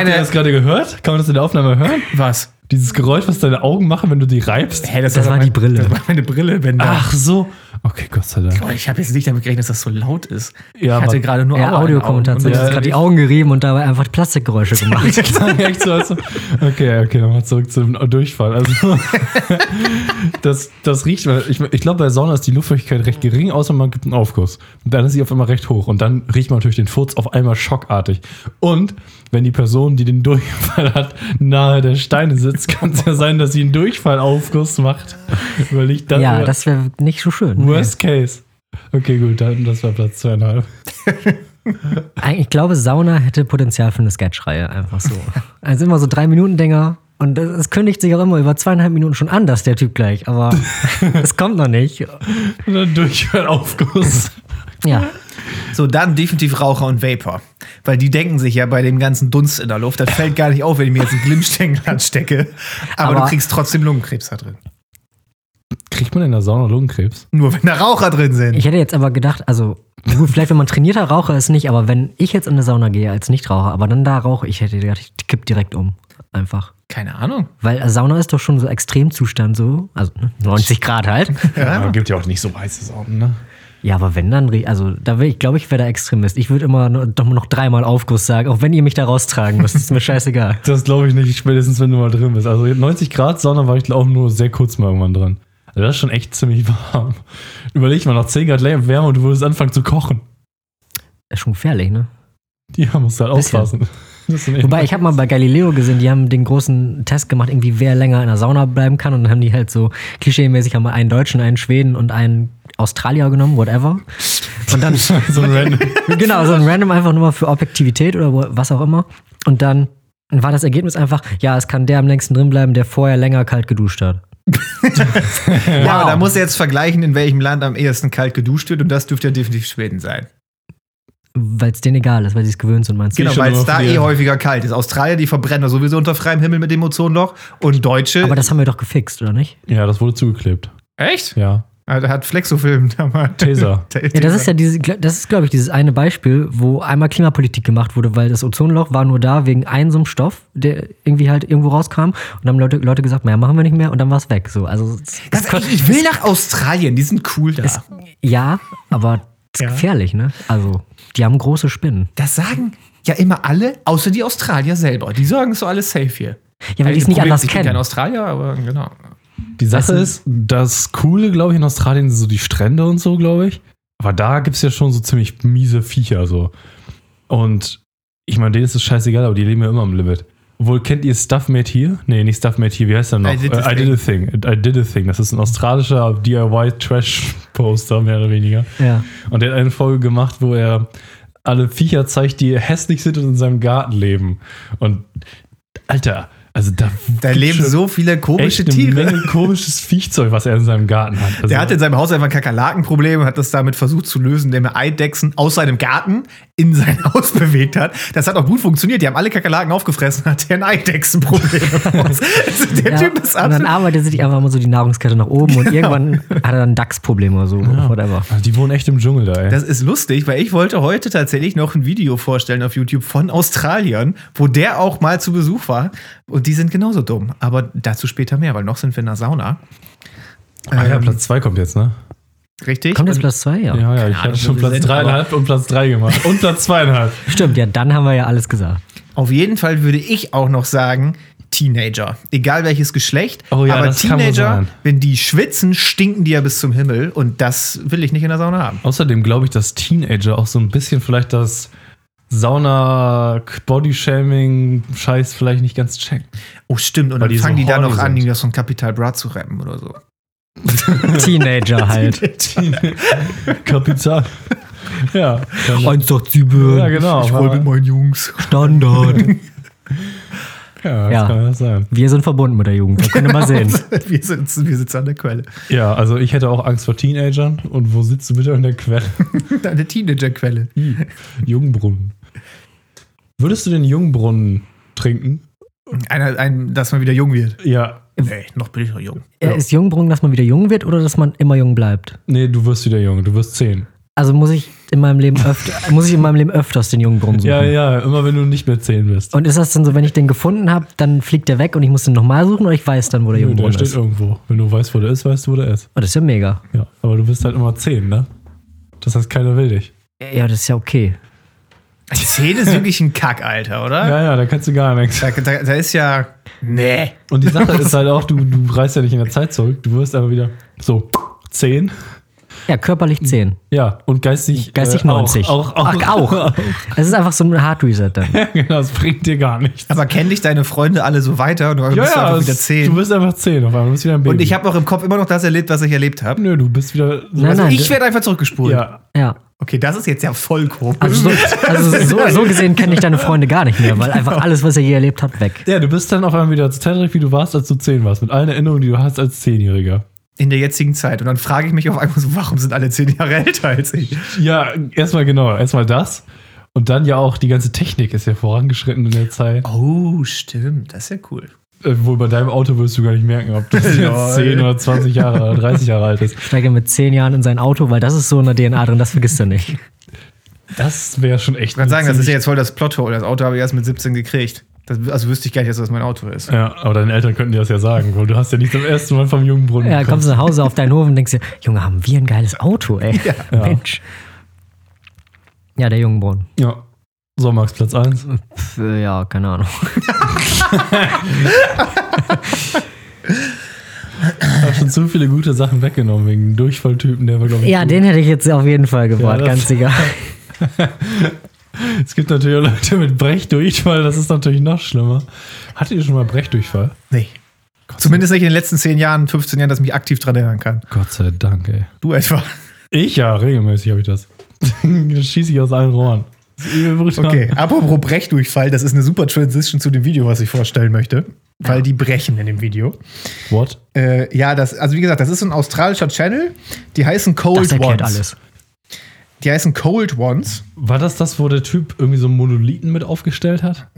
ihr das gerade gehört? Kann man das in der Aufnahme hören? Was? Dieses Geräusch, was deine Augen machen, wenn du die reibst? Hey, das war die Brille. Das war meine Brille. Ach so. Okay, Gott sei Dank. Ich habe jetzt nicht damit gerechnet, dass das so laut ist. Ja, ich hatte gerade nur Audiokommentation. Du hast gerade die Augen gerieben und dabei einfach Plastikgeräusche gemacht. Okay, nochmal zurück zum Durchfall. Also, das riecht, ich glaube, bei Sauna ist die Luftfeuchtigkeit recht gering, außer man gibt einen Aufguss. Und dann ist sie auf einmal recht hoch. Und dann riecht man natürlich den Furz auf einmal schockartig. Und wenn die Person, die den Durchfall hat, nahe der Steine sitzt, kann es ja sein, dass sie einen Durchfallaufguss macht. Ja, das wäre nicht so schön. Worst Case. Okay, gut, dann das war Platz 2,5. Ich glaube, Sauna hätte Potenzial für eine Sketchreihe, einfach so. Also immer so 3-Minuten-Dinger und es kündigt sich auch immer über 2,5 Minuten schon an, dass der Typ gleich, aber es kommt noch nicht. Und dann Durchfallaufguss. Ja. So, dann definitiv Raucher und Vapor. Weil die denken sich ja bei dem ganzen Dunst in der Luft, das fällt gar nicht auf, wenn ich mir jetzt einen Glimmstängel anstecke. Aber du kriegst trotzdem Lungenkrebs da drin. Kriegt man in der Sauna Lungenkrebs? Nur wenn da Raucher drin sind. Ich hätte jetzt aber gedacht, also gut, vielleicht wenn man trainierter Raucher ist nicht, aber wenn ich jetzt in eine Sauna gehe als Nichtraucher, aber dann da rauche ich, hätte gedacht, ich kipp direkt um. Einfach. Keine Ahnung. Weil Sauna ist doch schon so Extremzustand so, also 90 Grad halt. Ja, gibt ja auch nicht so heiße Saunen, ne? Ja, aber wenn dann, also da will ich, glaube ich, wäre da Extremist. Ich würde immer noch 3-mal Aufguss sagen, auch wenn ihr mich da raustragen müsst, ist mir scheißegal. Das glaube ich nicht, spätestens wenn du mal drin bist. Also 90 Grad Sauna war ich glaube auch nur sehr kurz mal irgendwann dran. Also das ist schon echt ziemlich warm. Überleg mal, noch 10 Grad Wärme und du würdest anfangen zu kochen. Das ist schon gefährlich, ne? Ja, musst halt aufpassen. Wobei, ich habe mal bei Galileo gesehen, die haben den großen Test gemacht, irgendwie wer länger in der Sauna bleiben kann und dann haben die halt so klischeemäßig haben wir einen Deutschen, einen Schweden und einen Australier genommen, whatever. Und dann so ein Random. Genau, so ein Random einfach nur mal für Objektivität oder was auch immer. Und dann war das Ergebnis einfach, ja, es kann der am längsten drin bleiben, der vorher länger kalt geduscht hat. Ja, aber da musst du jetzt vergleichen, in welchem Land am ehesten kalt geduscht wird. Und das dürfte ja definitiv Schweden sein. Weil es denen egal ist, weil sie es gewöhnt sind, meinst du? Genau, weil es da häufiger kalt ist. Australier, die verbrennen da sowieso unter freiem Himmel mit dem Ozonloch. Und Deutsche... Aber das haben wir doch gefixt, oder nicht? Ja, das wurde zugeklebt. Echt? Ja. Da hat Flexofilm damals... Taser. Ja, das ist ja diese, das ist, glaube ich, dieses eine Beispiel, wo einmal Klimapolitik gemacht wurde, weil das Ozonloch war nur da wegen einem Stoff, der irgendwie halt irgendwo rauskam. Und dann haben Leute gesagt, naja, machen wir nicht mehr. Und dann war es weg. So, also, ich will nach Australien, die sind cool da. Ja, aber das ist gefährlich, ne? Also, die haben große Spinnen. Das sagen ja immer alle, außer die Australier selber. Die sagen, so alles safe hier. Ja, weil die es nicht anders kennen. Ich bin kein Australier, aber genau. Die Sache ist, das Coole, glaube ich, in Australien sind so die Strände und so, glaube ich. Aber da gibt es ja schon so ziemlich miese Viecher, so. Und ich meine, denen ist es scheißegal, aber die leben ja immer am Limit. Obwohl, kennt ihr Stuffmate here? Nee, nicht Stuffmate here, wie heißt der noch? I did a thing. Das ist ein australischer DIY-Trash-Poster, mehr oder weniger. Ja. Und der hat eine Folge gemacht, wo er alle Viecher zeigt, die hässlich sind und in seinem Garten leben. Und, Alter... Also da leben so viele komische Tiere. Eine Menge komisches Viechzeug, was er in seinem Garten hat. Also der hatte in seinem Haus einfach ein Kakerlakenproblem und hat das damit versucht zu lösen, indem er Eidechsen aus seinem Garten in sein Haus bewegt hat. Das hat auch gut funktioniert. Die haben alle Kakerlaken aufgefressen, hat er ein Eidechsenproblem. Der Typ ist absolut. Und dann arbeitet sich einfach immer so die Nahrungskette nach oben und irgendwann hat er dann Dachsproblem oder so. Ja. Whatever. Also die wohnen echt im Dschungel da, ey. Das ist lustig, weil ich wollte heute tatsächlich noch ein Video vorstellen auf YouTube von Australiern, wo der auch mal zu Besuch war. Und die sind genauso dumm. Aber dazu später mehr, weil noch sind wir in der Sauna. Ja, Platz 2 kommt jetzt, ne? Richtig? Kommt jetzt Platz 2, ja. Ja, ich hatte schon Platz 3,5 und Platz 3 gemacht. Und Platz 2,5. Stimmt, ja, dann haben wir ja alles gesagt. Auf jeden Fall würde ich auch noch sagen, Teenager. Egal welches Geschlecht. Oh ja, aber Teenager, wenn die schwitzen, stinken die ja bis zum Himmel. Und das will ich nicht in der Sauna haben. Außerdem glaube ich, dass Teenager auch so ein bisschen vielleicht das... Sauna-Bodyshaming-Scheiß vielleicht nicht ganz checken. Oh, stimmt. Und dann fangen die da noch an, die das von Capital Bra zu rappen oder so. Teenager halt. Capital. Ja. 187. Ja, genau. Ich roll mit meinen Jungs. Standard. Ja, das kann das sein. Wir sind verbunden mit der Jugend. Das können wir mal sehen. Wir sitzen an der Quelle. Ja, also ich hätte auch Angst vor Teenagern. Und wo sitzt du bitte an der Quelle? An der Teenagerquelle. Jungbrunnen. Würdest du den Jungbrunnen trinken? Dass man wieder jung wird? Ja. Nee, noch bin ich noch jung. Ist Jungbrunnen, dass man wieder jung wird oder dass man immer jung bleibt? Nee, du wirst wieder jung. Du wirst 10. Also muss ich in meinem Leben öfters den Jungbrunnen suchen? Ja, immer wenn du nicht mehr 10 bist. Und ist das dann so, wenn ich den gefunden habe, dann fliegt der weg und ich muss den nochmal suchen oder ich weiß dann, wo der Jungbrunnen ist? Der steht irgendwo. Wenn du weißt, wo der ist, weißt du, wo der ist. Oh, das ist ja mega. Ja, aber du bist halt immer 10, ne? Das heißt, keiner will dich. Ja, das ist ja okay. 10 ist wirklich ein Kackalter, oder? Ja, da kannst du gar nichts. Da ist ja... Nee. Und die Sache ist halt auch, du reist ja nicht in der Zeit zurück, du wirst aber wieder so 10... Ja, körperlich 10. Ja, und geistig 90. Auch. Es ist einfach so ein Hard Reset dann. Ja, genau, das bringt dir gar nichts. Aber kennen dich deine Freunde alle so weiter und du bist einfach wieder 10? Du bist einfach 10, auf einmal bist wieder ein Baby. Und ich habe auch im Kopf immer noch das erlebt, was ich erlebt habe. Nö, du bist wieder... Nein, ich werde einfach zurückgespult. Ja. Okay, das ist jetzt ja voll komisch. Also so gesehen kenne ich deine Freunde gar nicht mehr, weil einfach alles, was er je erlebt hat, weg. Ja, du bist dann auf einmal wieder so tätrig, wie du warst, als du 10 warst. Mit allen Erinnerungen, die du hast als 10-Jähriger. In der jetzigen Zeit. Und dann frage ich mich auf einmal so, warum sind alle 10 Jahre älter als ich? Ja, erstmal das. Und dann ja auch, die ganze Technik ist ja vorangeschritten in der Zeit. Oh, stimmt. Das ist ja cool. Wohl bei deinem Auto wirst du gar nicht merken, ob das jetzt 10 oder 20 Jahre oder 30 Jahre alt ist. Ich steige mit 10 Jahren in sein Auto, weil das ist so in der DNA drin, das vergisst er nicht. Das wäre schon echt... Ich kann sagen, das ist ja jetzt voll das Plothole. Das Auto habe ich erst mit 17 gekriegt. Also wüsste ich gar nicht, dass das mein Auto ist. Ja, aber deine Eltern könnten dir das ja sagen, weil du hast ja nicht zum ersten Mal vom Jungbrunnen bekommen. Ja, kommst du nach Hause auf deinen Hof und denkst dir, Junge, haben wir ein geiles Auto, ey. Ja. Mensch. Ja, der Jungbrunnen. Ja. So, Max, Platz 1. Ja, keine Ahnung. Ich habe schon zu viele gute Sachen weggenommen wegen dem Durchfalltypen, der war, glaube ich... Ja, den hätte ich jetzt auf jeden Fall gebracht, ja, ganz egal. Es gibt natürlich auch Leute mit Brechdurchfall, das ist natürlich noch schlimmer. Hattet ihr schon mal Brechdurchfall? Nee. Gott, zumindest nicht in den letzten 10 Jahren, 15 Jahren, dass ich mich aktiv dran erinnern kann. Gott sei Dank, ey. Du etwa? Ich ja, regelmäßig habe ich das. Das schieße ich aus allen Rohren. Okay, apropos Brechdurchfall, das ist eine super Transition zu dem Video, was ich vorstellen möchte. Weil die brechen in dem Video. What? Ja, das, also wie gesagt, das ist ein australischer Channel. Die heißen Cold Ones. Alles. Die heißen Cold Ones. War das, wo der Typ irgendwie so einen Monolithen mit aufgestellt hat?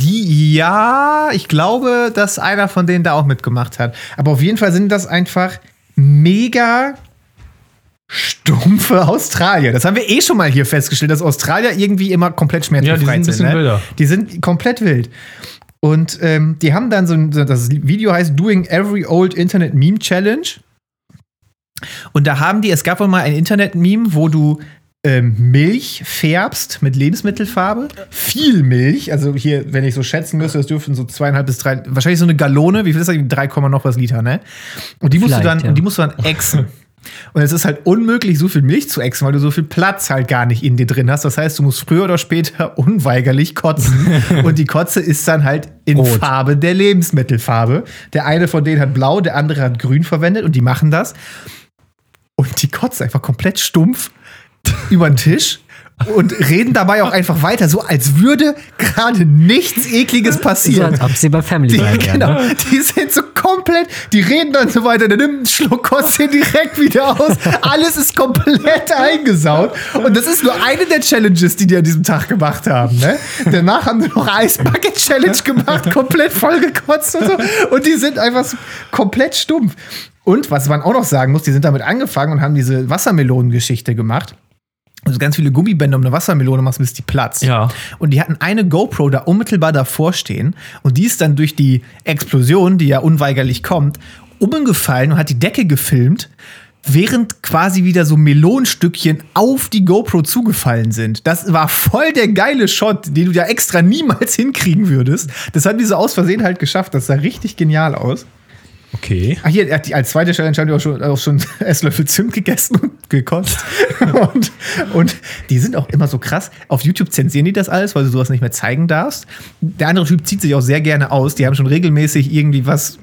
Ja, ich glaube, dass einer von denen da auch mitgemacht hat. Aber auf jeden Fall sind das einfach mega stumpfe Australier. Das haben wir eh schon mal hier festgestellt, dass Australier irgendwie immer komplett schmerzbefreit sind. Ja, die sind ein bisschen wilder. Die sind komplett wild. Und die haben dann so, das Video heißt Doing Every Old Internet Meme Challenge. Und da haben die, es gab wohl mal ein Internet-Meme, wo du Milch färbst mit Lebensmittelfarbe. Viel Milch, also hier, wenn ich so schätzen müsste, das dürften so 2,5 bis 3, wahrscheinlich so eine Gallone, wie viel ist das? 3, noch was Liter, ne? Und die musst du dann ächzen. Und es ist halt unmöglich, so viel Milch zu ächzen, weil du so viel Platz halt gar nicht in dir drin hast. Das heißt, du musst früher oder später unweigerlich kotzen. Und die Kotze ist dann halt in Rot. Farbe der Lebensmittelfarbe. Der eine von denen hat blau, der andere hat grün verwendet und die machen das. Und die kotzen einfach komplett stumpf über den Tisch und reden dabei auch einfach weiter, so als würde gerade nichts Ekliges passieren. So, als ob sie bei Family waren. Genau, die sind so komplett, die reden dann so weiter, dann nimmt einen Schluck, kostet direkt wieder aus. Alles ist komplett eingesaut. Und das ist nur eine der Challenges, die an diesem Tag gemacht haben. Ne? Danach haben sie noch Eisbucket-Challenge gemacht, komplett vollgekotzt und so. Und die sind einfach so komplett stumpf. Und was man auch noch sagen muss, die sind damit angefangen und haben diese Wassermelonen-Geschichte gemacht. Also ganz viele Gummibänder um eine Wassermelone machst, bis die platzt. Ja. Und die hatten eine GoPro da unmittelbar davor stehen und die ist dann durch die Explosion, die ja unweigerlich kommt, umgefallen und hat die Decke gefilmt, während quasi wieder so Melonenstückchen auf die GoPro zugefallen sind. Das war voll der geile Shot, den du ja extra niemals hinkriegen würdest. Das haben die so aus Versehen halt geschafft. Das sah richtig genial aus. Okay. Ach, hier, als zweite Challenge haben die auch schon Esslöffel Zimt gegessen und gekotzt. und die sind auch immer so krass. Auf YouTube zensieren die das alles, weil du sowas nicht mehr zeigen darfst. Der andere Typ zieht sich auch sehr gerne aus. Die haben schon regelmäßig irgendwie was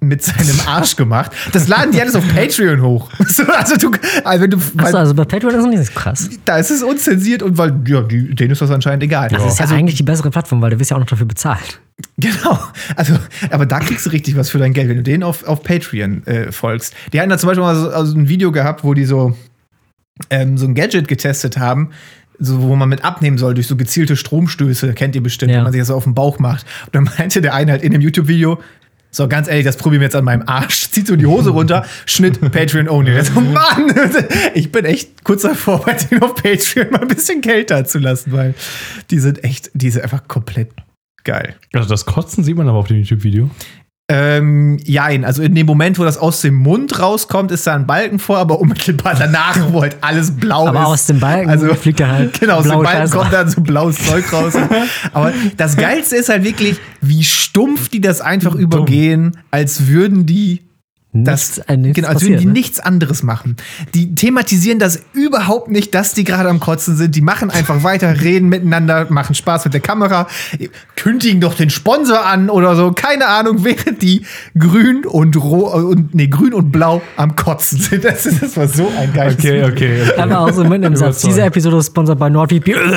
mit seinem Arsch gemacht. Das laden die alles auf Patreon hoch. Also bei Patreon ist das nicht so krass. Da ist es unzensiert und weil, ja, denen ist das anscheinend egal. Das ist ja eigentlich die bessere Plattform, weil du wirst ja auch noch dafür bezahlt. Genau, also, aber da kriegst du richtig was für dein Geld, wenn du denen auf Patreon folgst. Die hatten da zum Beispiel mal so ein Video gehabt, wo die so ein Gadget getestet haben, so, wo man mit abnehmen soll durch so gezielte Stromstöße, kennt ihr bestimmt, wenn man sich das so auf den Bauch macht. Und dann meinte der eine halt in dem YouTube-Video, so, ganz ehrlich, das probieren wir jetzt an meinem Arsch. Zieht so die Hose runter, Schnitt, Patreon only. So, Mann, ich bin echt kurz davor, bei denen auf Patreon mal ein bisschen Geld da zu lassen, weil die sind einfach komplett geil. Also das Kotzen sieht man aber auf dem YouTube-Video. Jein, also in dem Moment, wo das aus dem Mund rauskommt, ist da ein Balken vor, aber unmittelbar danach, wo halt alles blau ist. Aber aus dem Balken fliegt da halt genau, aus dem Balken kommt dann so blaues Zeug raus. Aber das Geilste ist halt wirklich, wie stumpf die das einfach übergehen, als würden die nichts anderes machen. Die thematisieren das überhaupt nicht, dass die gerade am Kotzen sind. Die machen einfach weiter, reden miteinander, machen Spaß mit der Kamera, kündigen doch den Sponsor an oder so. Keine Ahnung, während die grün und blau am Kotzen sind. Das war so ein geiles Video. Okay. Aber auch so mit einem Satz. Diese Episode ist sponsert bei NordVPN.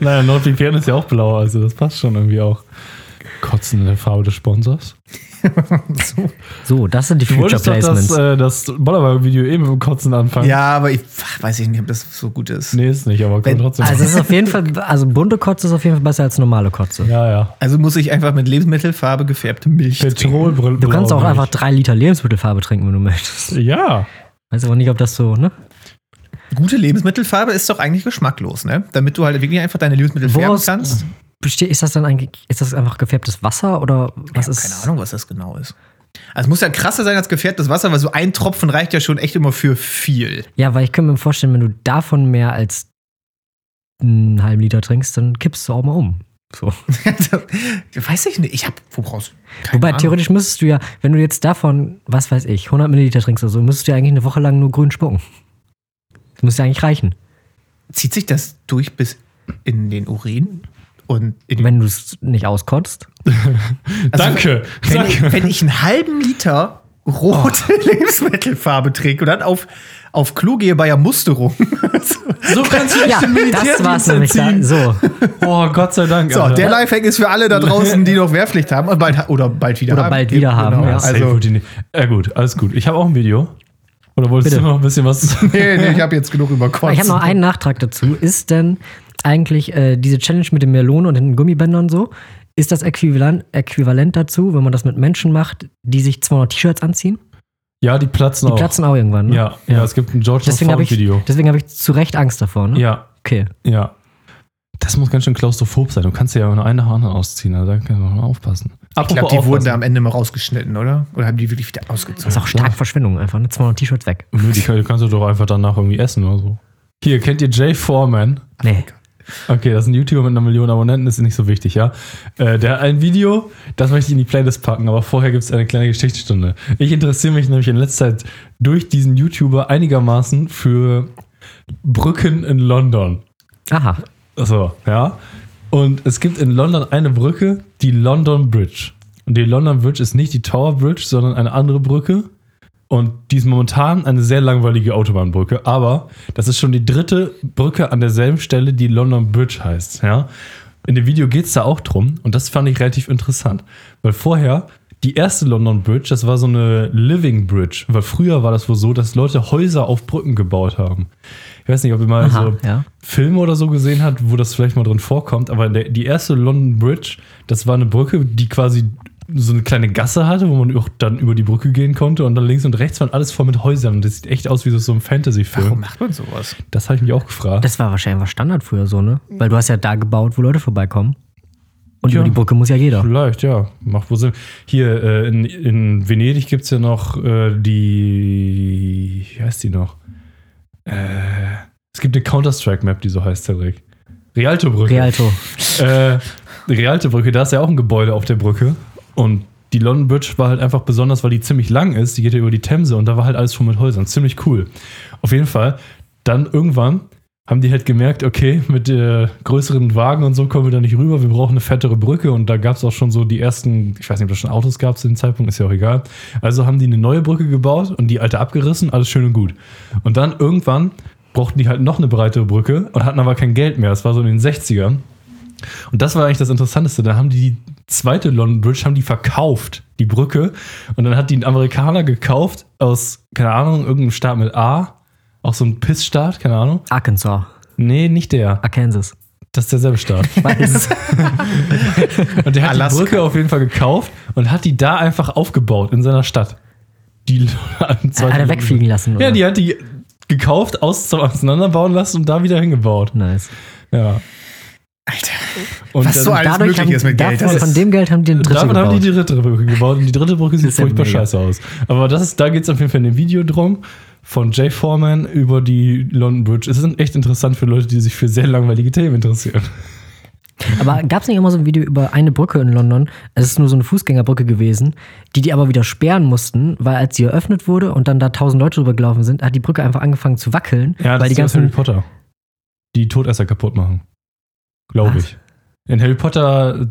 Naja, NordVPN ist ja auch blau, also das passt schon irgendwie auch. Kotzen in der Farbe des Sponsors. So, das sind die Future Placements. Du wolltest das Bollerwagen-Video eben mit dem Kotzen anfangen. Ja, aber ich weiß nicht, ob das so gut ist. Nee, ist nicht, aber kann trotzdem. Also, ist auf jeden Fall, bunte Kotze ist auf jeden Fall besser als normale Kotze. Ja. Also muss ich einfach mit Lebensmittelfarbe gefärbte Milch trinken. Du kannst auch einfach 3 Liter Lebensmittelfarbe trinken, wenn du möchtest. Ja. Weiß aber nicht, ob das so, ne? Gute Lebensmittelfarbe ist doch eigentlich geschmacklos, ne? Damit du halt wirklich einfach deine Lebensmittel färben kannst. Ist das einfach gefärbtes Wasser oder was ist? Keine Ahnung, was das genau ist. Also es muss ja krasser sein als gefärbtes Wasser, weil so ein Tropfen reicht ja schon echt immer für viel. Ja, weil ich könnte mir vorstellen, wenn du davon mehr als einen halben Liter trinkst, dann kippst du auch mal um. So. Weiß ich nicht. Wobei, theoretisch müsstest du ja, wenn du jetzt davon, 100 Milliliter trinkst oder so, müsstest du ja eigentlich eine Woche lang nur grün spucken. Das müsste ja eigentlich reichen. Zieht sich das durch bis in den Urin? Und wenn du es nicht auskotzt. Also, danke. Wenn ich einen halben Liter rote Lebensmittelfarbe trägt und dann auf Klo gehe bei der Musterung. So kannst du ja, das war's nämlich da. So. Oh, Gott sei Dank. So, Alter. Der Lifehack ist für alle da draußen, die noch Wehrpflicht haben und bald wieder haben. Genau. Ja, also, gut, alles gut. Ich habe auch ein Video. Oder wolltest du noch ein bisschen was? Nee, ich habe jetzt genug über Kotzen. Ich habe noch einen Nachtrag dazu. Ist denn eigentlich diese Challenge mit den Melonen und den Gummibändern so, ist das äquivalent dazu, wenn man das mit Menschen macht, die sich 200 T-Shirts anziehen? Ja, die platzen auch. Die platzen auch irgendwann, ne? Ja, es gibt ein George Foreman-Video. Deswegen habe ich zu Recht Angst davor, ne? Ja. Okay. Ja. Das muss ganz schön klaustrophob sein. Du kannst ja nur eine Haare ausziehen, also da kann man aufpassen. Ich glaube, die wurden da am Ende mal rausgeschnitten, oder? Oder haben die wirklich wieder ausgezogen? Das ist auch stark Verschwendung einfach, ne? 200 T-Shirts weg. Nö, die kannst du doch einfach danach irgendwie essen oder so. Hier, kennt ihr Jay Foreman? Nee. Okay, das ist ein YouTuber mit 1 Million Abonnenten, ist nicht so wichtig, ja? Der hat ein Video, das möchte ich in die Playlist packen, aber vorher gibt es eine kleine Geschichtsstunde. Ich interessiere mich nämlich in letzter Zeit durch diesen YouTuber einigermaßen für Brücken in London. Aha. So, ja. Und es gibt in London eine Brücke, die London Bridge. Und die London Bridge ist nicht die Tower Bridge, sondern eine andere Brücke. Und die ist momentan eine sehr langweilige Autobahnbrücke. Aber das ist schon die 3. Brücke an derselben Stelle, die London Bridge heißt. Ja? In dem Video geht es da auch drum. Und das fand ich relativ interessant. Weil vorher, die erste London Bridge, das war so eine Living Bridge. Weil früher war das wohl so, dass Leute Häuser auf Brücken gebaut haben. Ich weiß nicht, ob ihr mal Filme oder so gesehen habt, wo das vielleicht mal drin vorkommt. Aber die erste London Bridge, das war eine Brücke, die quasi so eine kleine Gasse hatte, wo man auch dann über die Brücke gehen konnte und dann links und rechts waren alles voll mit Häusern. Das sieht echt aus wie so ein Fantasy-Film. Warum macht man sowas? Das habe ich mich auch gefragt. Das war wahrscheinlich einfach Standard früher so, ne? Weil du hast ja da gebaut, wo Leute vorbeikommen. Und über die Brücke muss ja jeder. Vielleicht, ja. Macht wohl Sinn. Hier in Venedig gibt es ja noch die... Wie heißt die noch? Es gibt eine Counter-Strike-Map, die so heißt, Cedric. Rialto-Brücke. Rialto-Brücke, da ist ja auch ein Gebäude auf der Brücke. Und die London Bridge war halt einfach besonders, weil die ziemlich lang ist. Die geht ja über die Themse und da war halt alles voll mit Häusern. Ziemlich cool. Auf jeden Fall. Dann irgendwann haben die halt gemerkt, okay, mit größeren Wagen und so kommen wir da nicht rüber. Wir brauchen eine fettere Brücke. Und da gab es auch schon so die ersten, ich weiß nicht, ob es schon Autos gab zu dem Zeitpunkt, ist ja auch egal. Also haben die eine neue Brücke gebaut und die alte abgerissen. Alles schön und gut. Und dann irgendwann brauchten die halt noch eine breitere Brücke und hatten aber kein Geld mehr. Das war so in den 60ern. Und das war eigentlich das Interessanteste. Da haben die zweite London Bridge verkauft, die Brücke. Und dann hat die ein Amerikaner gekauft aus, keine Ahnung, irgendeinem Staat mit A. Auch so ein Pissstaat, keine Ahnung. Arkansas. Nee, nicht der. Arkansas. Das ist derselbe Staat. Ich weiß. Und der hat Alaska. Die Brücke auf jeden Fall gekauft und hat die da einfach aufgebaut in seiner Stadt. Die hat er wegfliegen lassen, oder? Ja, die hat die gekauft, auseinanderbauen lassen und da wieder hingebaut. Nice. Ja. Alter. Und was so alles möglich ist mit Geld. Von dem Geld haben die eine dritte gebaut. Davon haben die 3. Brücke gebaut und die 3. Brücke sieht furchtbar scheiße aus. Aber da geht es auf jeden Fall in dem Video drum, von Jay Foreman über die London Bridge. Es ist echt interessant für Leute, die sich für sehr langweilige Themen interessieren. Aber gab es nicht immer so ein Video über eine Brücke in London? Es ist nur so eine Fußgängerbrücke gewesen, die aber wieder sperren mussten, weil als sie eröffnet wurde und dann da 1000 Leute drüber gelaufen sind, hat die Brücke einfach angefangen zu wackeln. Ja, das ist Harry Potter. Die Todesser kaputt machen. Glaube ich. In Harry Potter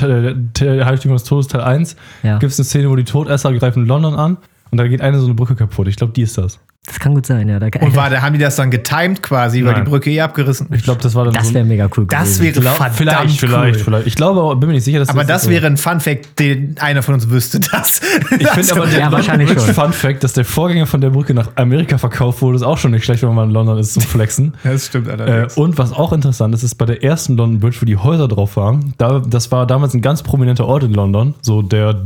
Heiligtümer des Todes Teil 1 gibt es eine Szene, wo die Todesser greifen London an und da geht so eine Brücke kaputt. Ich glaube, die ist das. Das kann gut sein, ja. Haben die das dann getimed quasi, weil die Brücke abgerissen ist? Ich glaube, das war dann Das wäre mega cool gewesen. Das wäre vielleicht. Ich glaube, aber bin mir nicht sicher, dass das. Aber das wäre ein Funfact, den einer von uns wüsste, das. Ich finde aber der Funfact, dass der Vorgänger von der Brücke nach Amerika verkauft wurde, ist auch schon nicht schlecht, wenn man in London ist zum Flexen. Das stimmt allerdings. Und was auch interessant ist, bei der ersten London Bridge, wo die Häuser drauf waren, das war damals ein ganz prominenter Ort in London, so der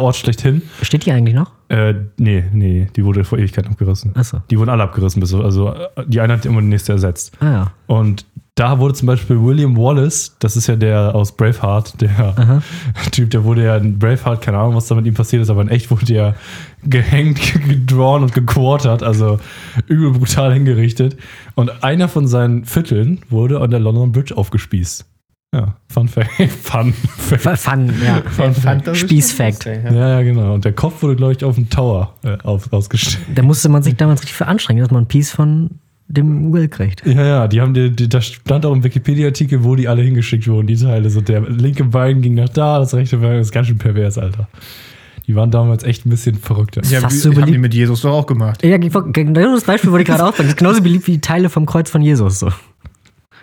Ort schlechthin. Steht die eigentlich noch? Nee, die wurde vor Ewigkeiten abgerissen. Ach so. Die wurden alle abgerissen, also die eine hat immer die nächste ersetzt. Ah, ja. Und da wurde zum Beispiel William Wallace, das ist ja der aus Braveheart, der Typ, der wurde ja in Braveheart, keine Ahnung, was da mit ihm passiert ist, aber in echt wurde er gehängt, gedrawn und gequartert, also übel brutal hingerichtet. Und einer von seinen Vierteln wurde an der London Bridge aufgespießt. Ja, Fun Fact. Spießfact. Ja, genau. Und der Kopf wurde, glaube ich, auf den Tower ausgestellt. Da musste man sich damals richtig für anstrengen, dass man ein Piece von dem Will kriegt. Ja, die haben da stand auch im Wikipedia-Artikel, wo die alle hingeschickt wurden, die Teile. So der linke Bein ging nach da, das rechte Bein ist ganz schön pervers, Alter. Die waren damals echt ein bisschen verrückter. Ja, fast so haben die mit Jesus doch auch gemacht. Ja, genau das Beispiel wollte ich gerade auch sagen. Das ist genauso beliebt wie die Teile vom Kreuz von Jesus. So.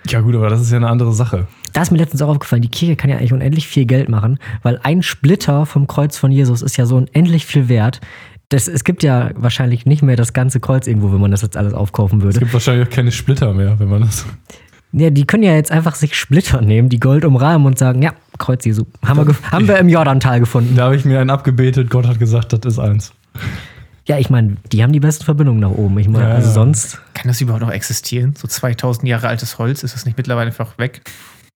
Ja gut, aber das ist ja eine andere Sache. Das ist mir letztens auch aufgefallen. Die Kirche kann ja eigentlich unendlich viel Geld machen, weil ein Splitter vom Kreuz von Jesus ist ja so unendlich viel wert. Es gibt ja wahrscheinlich nicht mehr das ganze Kreuz irgendwo, wenn man das jetzt alles aufkaufen würde. Es gibt wahrscheinlich auch keine Splitter mehr, wenn man das... Ja, die können ja jetzt einfach sich Splitter nehmen, die Gold umrahmen und sagen, ja, Kreuz Jesu, haben wir im Jordantal gefunden. Da habe ich mir einen abgebetet, Gott hat gesagt, das ist eins. Ja, ich meine, die haben die besten Verbindungen nach oben. Ich meine, ja, also sonst... Kann das überhaupt noch existieren? So 2000 Jahre altes Holz, ist das nicht mittlerweile einfach weg?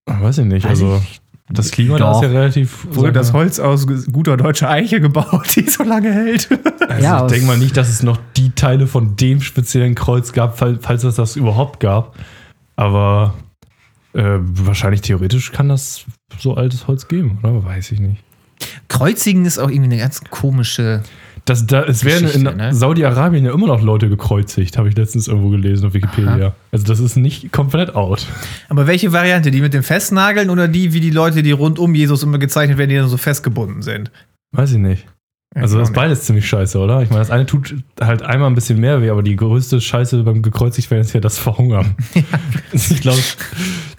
Weiß ich nicht, also... Das Klima da ist ja relativ... Wurde das Holz aus guter deutscher Eiche gebaut, die so lange hält. Also ja, ich denke mal nicht, dass es noch die Teile von dem speziellen Kreuz gab, falls es das überhaupt gab. Aber wahrscheinlich theoretisch kann das so altes Holz geben, oder? Weiß ich nicht. Kreuzigen ist auch irgendwie eine ganz komische Es werden in Saudi-Arabien ja immer noch Leute gekreuzigt, habe ich letztens irgendwo gelesen auf Wikipedia. Aha. Also das ist nicht komplett out. Aber welche Variante? Die mit dem Festnageln oder die, wie die Leute, die rund um Jesus immer gezeichnet werden, die dann so festgebunden sind? Weiß ich nicht. Also das ist beides ziemlich scheiße, oder? Ich meine, das eine tut halt einmal ein bisschen mehr weh, aber die größte Scheiße beim Gekreuzigtwerden ist ja das Verhungern. Ja. Ich glaube,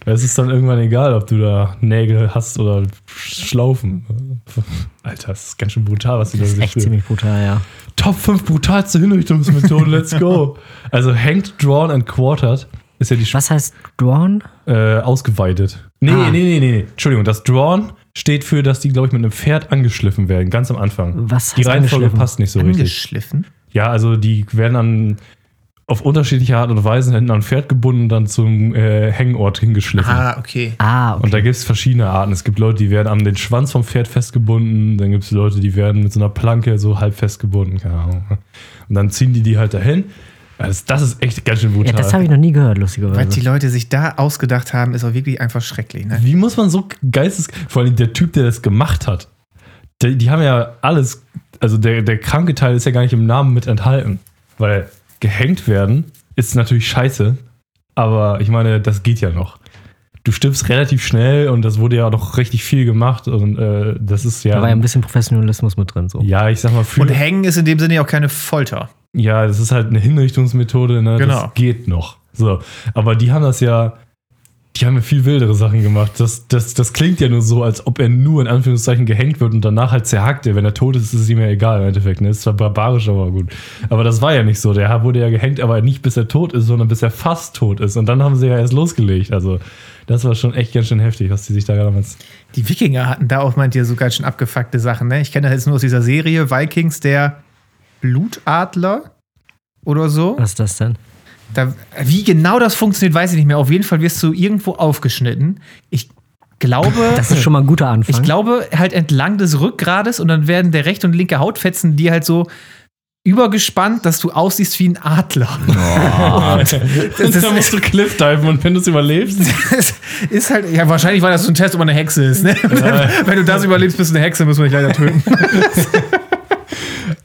es ist dann irgendwann egal, ob du da Nägel hast oder Schlaufen. Alter, das ist ganz schön brutal, was du da gesagt hast. Das ist echt ziemlich brutal, ja. Top 5 brutalste Hinrichtungsmethoden, let's go. Also hanged, drawn and quartered ist ja die... Was heißt drawn? Ausgeweidet. Nee. Entschuldigung, das drawn... steht für, dass die, glaube ich, mit einem Pferd angeschliffen werden, ganz am Anfang. Was heißt die Reihenfolge passt nicht so richtig. Angeschliffen? Ja, also die werden dann auf unterschiedliche Art und Weise hinten an ein Pferd gebunden und dann zum Hängenort hingeschliffen. Ah, okay. Und da gibt es verschiedene Arten. Es gibt Leute, die werden an den Schwanz vom Pferd festgebunden, dann gibt es Leute, die werden mit so einer Planke so halb festgebunden, keine Ahnung. Und dann ziehen die halt dahin. Also das ist echt ganz schön brutal. Ja, das habe ich noch nie gehört, lustigerweise. Was die Leute sich da ausgedacht haben, ist auch wirklich einfach schrecklich. Ne? Wie muss man so vor allem der Typ, der das gemacht hat, die haben ja alles, also der kranke Teil ist ja gar nicht im Namen mit enthalten. Weil gehängt werden ist natürlich scheiße, aber ich meine, das geht ja noch. Du stirbst relativ schnell und das wurde ja noch richtig viel gemacht und das ist ja... Da war ja ein bisschen Professionalismus mit drin. So. Ja, ich sag mal... Und hängen ist in dem Sinne auch keine Folter. Ja, das ist halt eine Hinrichtungsmethode, ne? Genau. Das geht noch. So. Aber die haben ja viel wildere Sachen gemacht. Das klingt ja nur so, als ob er nur in Anführungszeichen gehängt wird und danach halt zerhackt er. Wenn er tot ist, ist es ihm ja egal im Endeffekt. Ne? Ist zwar barbarisch, aber gut. Aber das war ja nicht so. Der wurde ja gehängt, aber nicht bis er tot ist, sondern bis er fast tot ist. Und dann haben sie ja erst losgelegt. Also das war schon echt ganz schön heftig, was die sich da damals... Die Wikinger hatten da auch, meint ihr, so ganz schön abgefuckte Sachen. Ne? Ich kenne das jetzt nur aus dieser Serie Vikings, der... Blutadler oder so. Was ist das denn? Wie genau das funktioniert, weiß ich nicht mehr. Auf jeden Fall wirst du irgendwo aufgeschnitten. Ich glaube... Das ist schon mal ein guter Anfang. Ich glaube, halt entlang des Rückgrades und dann werden der rechte und linke Hautfetzen dir halt so übergespannt, dass du aussiehst wie ein Adler. Oh. Und dann musst du cliffdiven und wenn du es überlebst... Das ist halt... Ja, wahrscheinlich war das so ein Test, ob man eine Hexe ist. Ne? Ja. Wenn du das überlebst, bist du eine Hexe, müssen wir dich leider töten.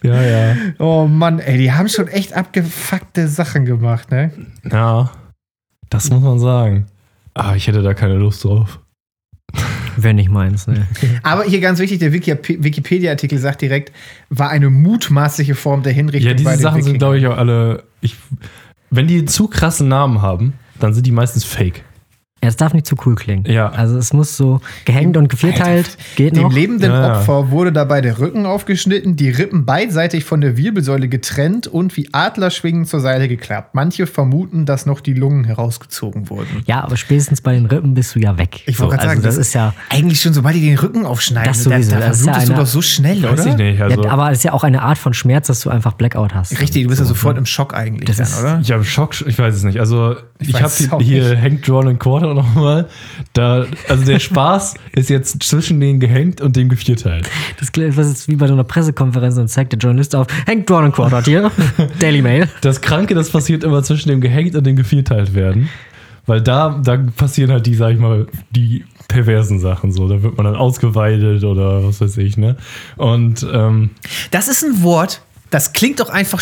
Ja. Oh Mann, ey, die haben schon echt abgefuckte Sachen gemacht, ne? Ja, das muss man sagen. Aber ich hätte da keine Lust drauf. Wäre nicht meins, ne? Aber hier ganz wichtig, der Wikipedia-Artikel sagt direkt, war eine mutmaßliche Form der Hinrichtung. Ja, diese bei den Sachen Wikingern sind, glaube ich, auch alle... wenn die zu krassen Namen haben, dann sind die meistens fake. Ja, es darf nicht zu cool klingen. Ja. Also es muss so gehängt und gevierteilt, geht noch. Dem lebenden Opfer wurde dabei der Rücken aufgeschnitten, die Rippen beidseitig von der Wirbelsäule getrennt und wie Adlerschwingen zur Seite geklappt. Manche vermuten, dass noch die Lungen herausgezogen wurden. Ja, aber spätestens bei den Rippen bist du ja weg. Ich wollte gerade sagen, das ist ja eigentlich schon, sobald die den Rücken aufschneiden, das sowieso, da blutest du doch so schnell, oder? Weiß ich nicht. Also. Ja, aber es ist ja auch eine Art von Schmerz, dass du einfach Blackout hast. Richtig, du bist ja sofort im Schock eigentlich, oder? Ich habe Schock, ich weiß es nicht. Also ich habe hier Hanged, Drawn and Quartered nochmal. Also der Spaß ist jetzt zwischen den gehängt und dem gevierteilt. Das ist wie bei so einer Pressekonferenz, dann zeigt der Journalist auf, hängt Drawn and Quartered hier. Daily Mail. Das Kranke, das passiert immer zwischen dem gehängt und dem gevierteilt werden. Weil da passieren halt die, sag ich mal, die perversen Sachen so. Da wird man dann ausgeweidet oder was weiß ich, ne? Und das ist ein Wort, das klingt doch einfach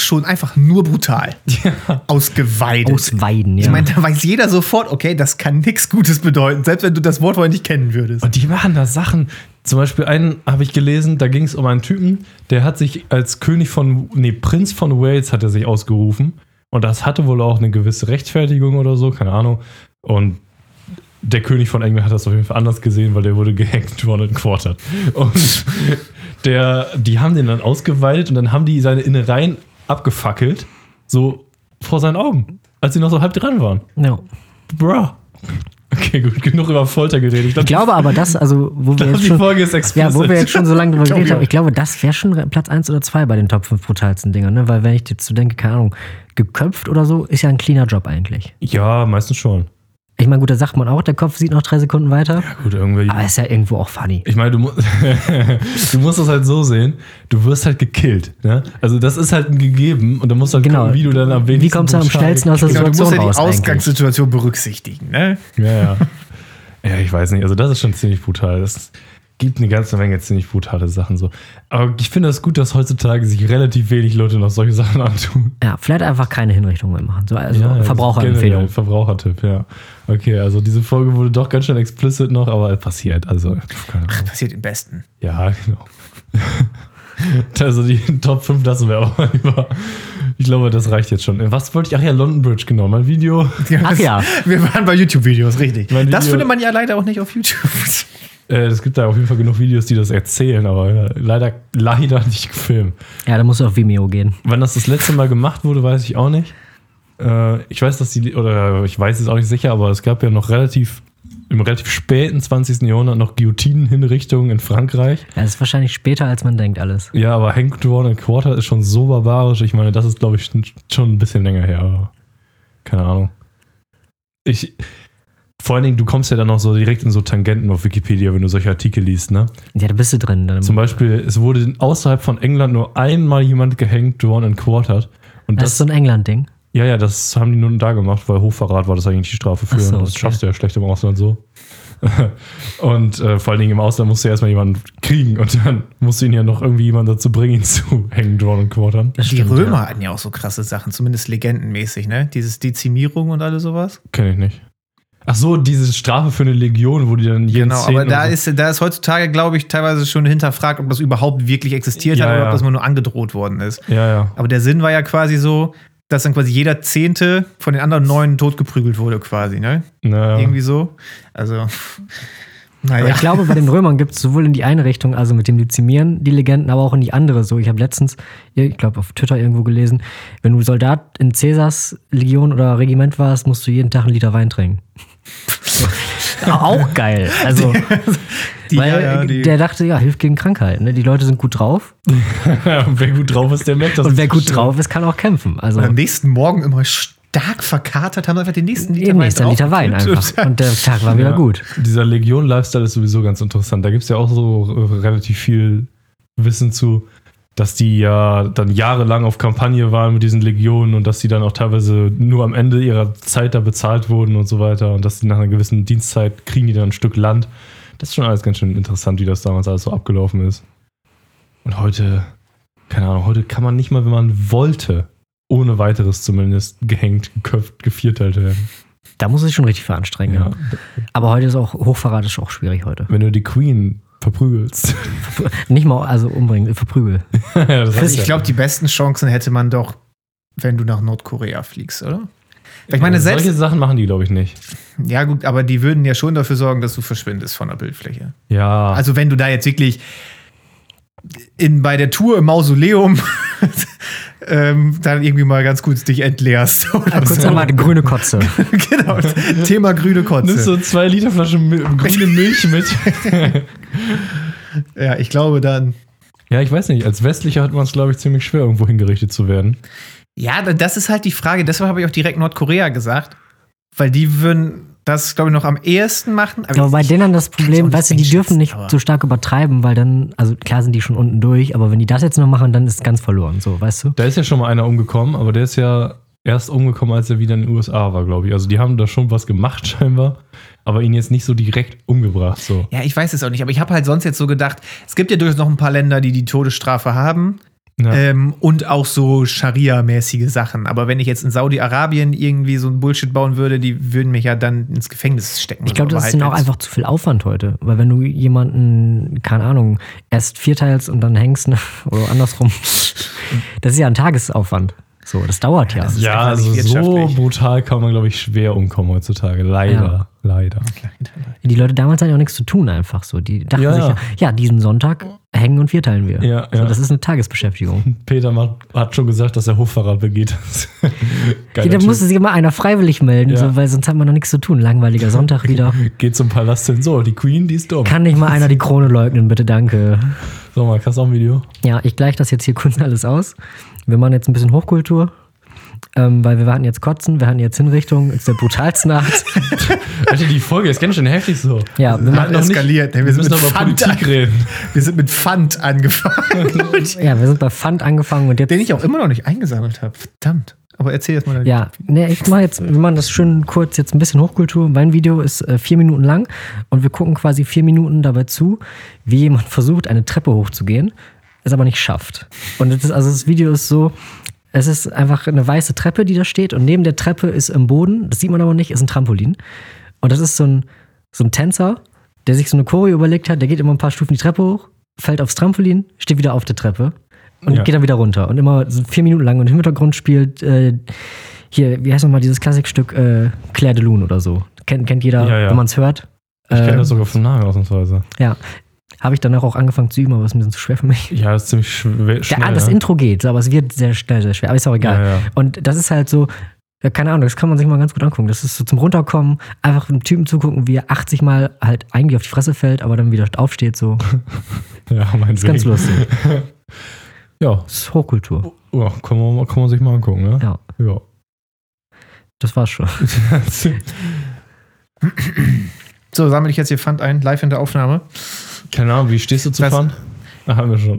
nur brutal. Ja. Ausgeweidet. Ausweiden, ja. Ich meine, da weiß jeder sofort, okay, das kann nichts Gutes bedeuten, selbst wenn du das Wort vorher nicht kennen würdest. Und die machen da Sachen, Zum Beispiel einen habe ich gelesen, da ging es um einen Typen, der hat sich als Prinz von Wales hat er sich ausgerufen. Und das hatte wohl auch eine gewisse Rechtfertigung oder so, keine Ahnung. Und der König von England hat das auf jeden Fall anders gesehen, weil der wurde gehängt worden und quartert. Und die haben den dann ausgeweidet und dann haben die seine Innereien abgefackelt, so vor seinen Augen, als sie noch so halb dran waren. No. Bruh. Okay, gut, genug über Folter geredet. Wo wir jetzt schon so lange drüber geredet haben, ich glaube, das wäre schon Platz 1 oder 2 bei den Top 5 brutalsten Dingern, ne? Weil wenn ich jetzt so denke, keine Ahnung, geköpft oder so, ist ja ein cleaner Job eigentlich. Ja, meistens schon. Ich meine, gut, da sagt man auch, der Kopf sieht noch 3 Sekunden weiter. Ja, gut, irgendwie. Aber ist ja irgendwo auch funny. Ich meine, du musst das halt so sehen, du wirst halt gekillt, ne? Also das ist halt ein gegeben und dann musst du halt gucken, wie du dann am wenigsten... Wie kommst du am schnellsten aus der Situation raus? Du musst ja die Ausgangssituation berücksichtigen, ne? Ja. Ja, ich weiß nicht, also das ist schon ziemlich brutal. Das gibt eine ganze Menge ziemlich brutale Sachen so. Aber ich finde das gut, dass heutzutage sich relativ wenig Leute noch solche Sachen antun. Ja, vielleicht einfach keine Hinrichtung mehr machen. So, also ja, Verbraucherempfehlung. Verbrauchertipp, ja. Okay, also diese Folge wurde doch ganz schön explicit noch, aber passiert. Also, keine Ahnung. Passiert im Besten. Ja, genau. Also die Top 5 lassen wir auch mal über. Ich glaube, das reicht jetzt schon. Was wollte ich? Ach ja, London Bridge, genau. Mein Video. Ach ja. Wir waren bei YouTube-Videos, richtig. Das findet man ja leider auch nicht auf YouTube. Es gibt da auf jeden Fall genug Videos, die das erzählen, aber leider nicht gefilmt. Ja, da musst du auf Vimeo gehen. Wann das letzte Mal gemacht wurde, weiß ich auch nicht. Ich weiß es auch nicht sicher, aber es gab ja noch im relativ späten 20. Jahrhundert noch Guillotinen-Hinrichtungen in Frankreich. Ja, das ist wahrscheinlich später, als man denkt, alles. Ja, aber Hanged One and Quarter ist schon so barbarisch. Ich meine, das ist, glaube ich, schon ein bisschen länger her. Aber keine Ahnung. Vor allen Dingen, du kommst ja dann auch so direkt in so Tangenten auf Wikipedia, wenn du solche Artikel liest, ne? Ja, da bist du drin. Dann zum Beispiel, es wurde außerhalb von England nur einmal jemand gehängt worden und quartert. Und das ist so ein England-Ding? Ja, das haben die nur da gemacht, weil Hochverrat war das eigentlich die Strafe für. So, und das schaffst du ja schlecht im Ausland so. Und vor allen Dingen im Ausland musst du erstmal jemanden kriegen und dann musst du ihn ja noch irgendwie jemanden dazu bringen, ihn zu hängen, drawn und quartern. Die Römer hatten ja auch so krasse Sachen, zumindest legendenmäßig, ne? Dieses Dezimierung und alles sowas. Kenne ich nicht. Ach so, diese Strafe für eine Legion, wo die dann jeden Genau, aber da ist heutzutage, glaube ich, teilweise schon hinterfragt, ob das überhaupt wirklich existiert hat oder ob das nur angedroht worden ist. Ja, ja. Aber der Sinn war ja quasi so, dass dann quasi jeder 10. von den anderen 9 totgeprügelt wurde quasi, ne? Naja. Irgendwie so. Also, naja. Aber ich glaube, bei den Römern gibt es sowohl in die eine Richtung, also mit dem Dezimieren, die Legenden, aber auch in die andere. So, ich habe letztens, ich glaube, auf Twitter irgendwo gelesen, wenn du Soldat in Cäsars Legion oder Regiment warst, musst du jeden Tag 1 Liter Wein trinken. Auch geil. Also, der dachte, ja, hilft gegen Krankheiten. Ne? Die Leute sind gut drauf. Und wer gut drauf ist, der merkt das. Und wer gut drauf ist, kann auch kämpfen. Also, und am nächsten Morgen immer stark verkatert, haben einfach den nächsten Liter Wein. Einfach. Und der Tag war wieder gut. Dieser Legion-Lifestyle ist sowieso ganz interessant. Da gibt es ja auch so relativ viel Wissen zu, dass die ja dann jahrelang auf Kampagne waren mit diesen Legionen und dass die dann auch teilweise nur am Ende ihrer Zeit da bezahlt wurden und so weiter und dass die nach einer gewissen Dienstzeit kriegen die dann ein Stück Land. Das ist schon alles ganz schön interessant, wie das damals alles so abgelaufen ist. Und heute, keine Ahnung, heute kann man nicht mal, wenn man wollte, ohne weiteres zumindest gehängt, geköpft, gevierteilt werden. Da muss es schon richtig veranstrengen. Ja. Aber heute ist auch, Hochverrat ist auch schwierig heute. Wenn du die Queen verprügelst. Nicht mal, also umbringen, verprügeln. Ja, ich glaube, die besten Chancen hätte man doch, wenn du nach Nordkorea fliegst, oder? Weil ich meine, solche Sachen machen die, glaube ich, nicht. Ja, gut, aber die würden ja schon dafür sorgen, dass du verschwindest von der Bildfläche. Ja. Also, wenn du da jetzt wirklich bei der Tour im Mausoleum dann irgendwie mal ganz gut dich entleerst. Oder kurz einmal eine grüne Kotze. Genau, Thema grüne Kotze. Nimmst so 2 Liter Flaschen grüne Milch mit. Ja, ich glaube dann. Ja, ich weiß nicht, als Westlicher hat man es, glaube ich, ziemlich schwer, irgendwo hingerichtet zu werden. Ja, das ist halt die Frage. Deshalb habe ich auch direkt Nordkorea gesagt, weil die würden das, glaube ich, noch am ehesten machen. Aber bei denen dann das Problem, weißt du, die dürfen nicht so stark übertreiben, weil dann, also klar sind die schon unten durch, aber wenn die das jetzt noch machen, dann ist es ganz verloren, so, weißt du? Da ist ja schon mal einer umgekommen, aber der ist ja erst umgekommen, als er wieder in den USA war, glaube ich. Also die haben da schon was gemacht scheinbar, aber ihn jetzt nicht so direkt umgebracht, so. Ja, ich weiß es auch nicht, aber ich habe halt sonst jetzt so gedacht, es gibt ja durchaus noch ein paar Länder, die die Todesstrafe haben, Ja. Und auch so Scharia-mäßige Sachen. Aber wenn ich jetzt in Saudi-Arabien irgendwie so ein Bullshit bauen würde, die würden mich ja dann ins Gefängnis stecken. Ich glaube, das ist denen auch einfach zu viel Aufwand heute. Weil wenn du jemanden, keine Ahnung, erst vierteilst und dann hängst, ne? Oder andersrum, das ist ja ein Tagesaufwand. So, das dauert ja. Ja, also so brutal kann man, glaube ich, schwer umkommen heutzutage. Leider. Die Leute damals hatten ja auch nichts zu tun einfach so. Die dachten sich ja, diesen Sonntag hängen und vierteilen wir. Ja, so, ja. Das ist eine Tagesbeschäftigung. Peter hat schon gesagt, dass er Hochverrat begeht. Da musste sich immer einer freiwillig melden, so, weil sonst hat man noch nichts zu tun. Langweiliger Sonntag wieder. Geht zum Palast hin. So, die Queen, die ist dumm. Kann nicht mal einer die Krone leugnen, bitte, danke. So, mal, kannst du auch ein Video? Ja, ich gleiche das jetzt hier kurz alles aus. Wir machen jetzt ein bisschen Hochkultur, weil wir hatten jetzt Kotzen, wir hatten jetzt Hinrichtung, ist der brutalste Nacht. Alter, die Folge ist ganz schön heftig so. Ja, wir haben eskaliert. Wir müssen mit Pfand reden. Wir sind mit Pfand angefangen. Ja, wir sind bei Pfand angefangen. Und jetzt, den ich auch immer noch nicht eingesammelt habe. Verdammt. Aber erzähl jetzt mal. Ja, ne, ich mache jetzt, wir machen das schön kurz, jetzt ein bisschen Hochkultur. Mein Video ist 4 Minuten lang und wir gucken quasi 4 Minuten dabei zu, wie jemand versucht, eine Treppe hochzugehen. Es aber nicht schafft. Und das, also das Video ist so, es ist einfach eine weiße Treppe, die da steht und neben der Treppe ist im Boden, das sieht man aber nicht, ist ein Trampolin. Und das ist so ein Tänzer, der sich so eine Choreo überlegt hat, der geht immer ein paar Stufen die Treppe hoch, fällt aufs Trampolin, steht wieder auf der Treppe und geht dann wieder runter. Und immer so 4 Minuten lang und im Hintergrund spielt hier, wie heißt nochmal dieses Klassikstück Claire de Lune oder so. Kennt jeder, wenn man es hört. Ich kenne das sogar vom Namen ausnahmsweise. Ja. Habe ich danach auch angefangen zu üben, aber es ist ein bisschen zu schwer für mich. Ja, das ist ziemlich schnell. Das Intro geht, aber es wird sehr schnell, sehr schwer. Aber ist auch egal. Ja. Und das ist halt so, keine Ahnung, das kann man sich mal ganz gut angucken. Das ist so zum Runterkommen, einfach einem Typen zugucken, wie er 80 Mal halt eigentlich auf die Fresse fällt, aber dann wieder aufsteht so. Ja, meinetwegen. Ist ganz lustig. Ja. Das ist Hochkultur. Ja, kann man sich mal angucken, ne? Ja. Das war's schon. So, sammle ich jetzt hier Pfand ein, live in der Aufnahme. Keine Ahnung, wie stehst du zu Pfand? Da haben wir schon.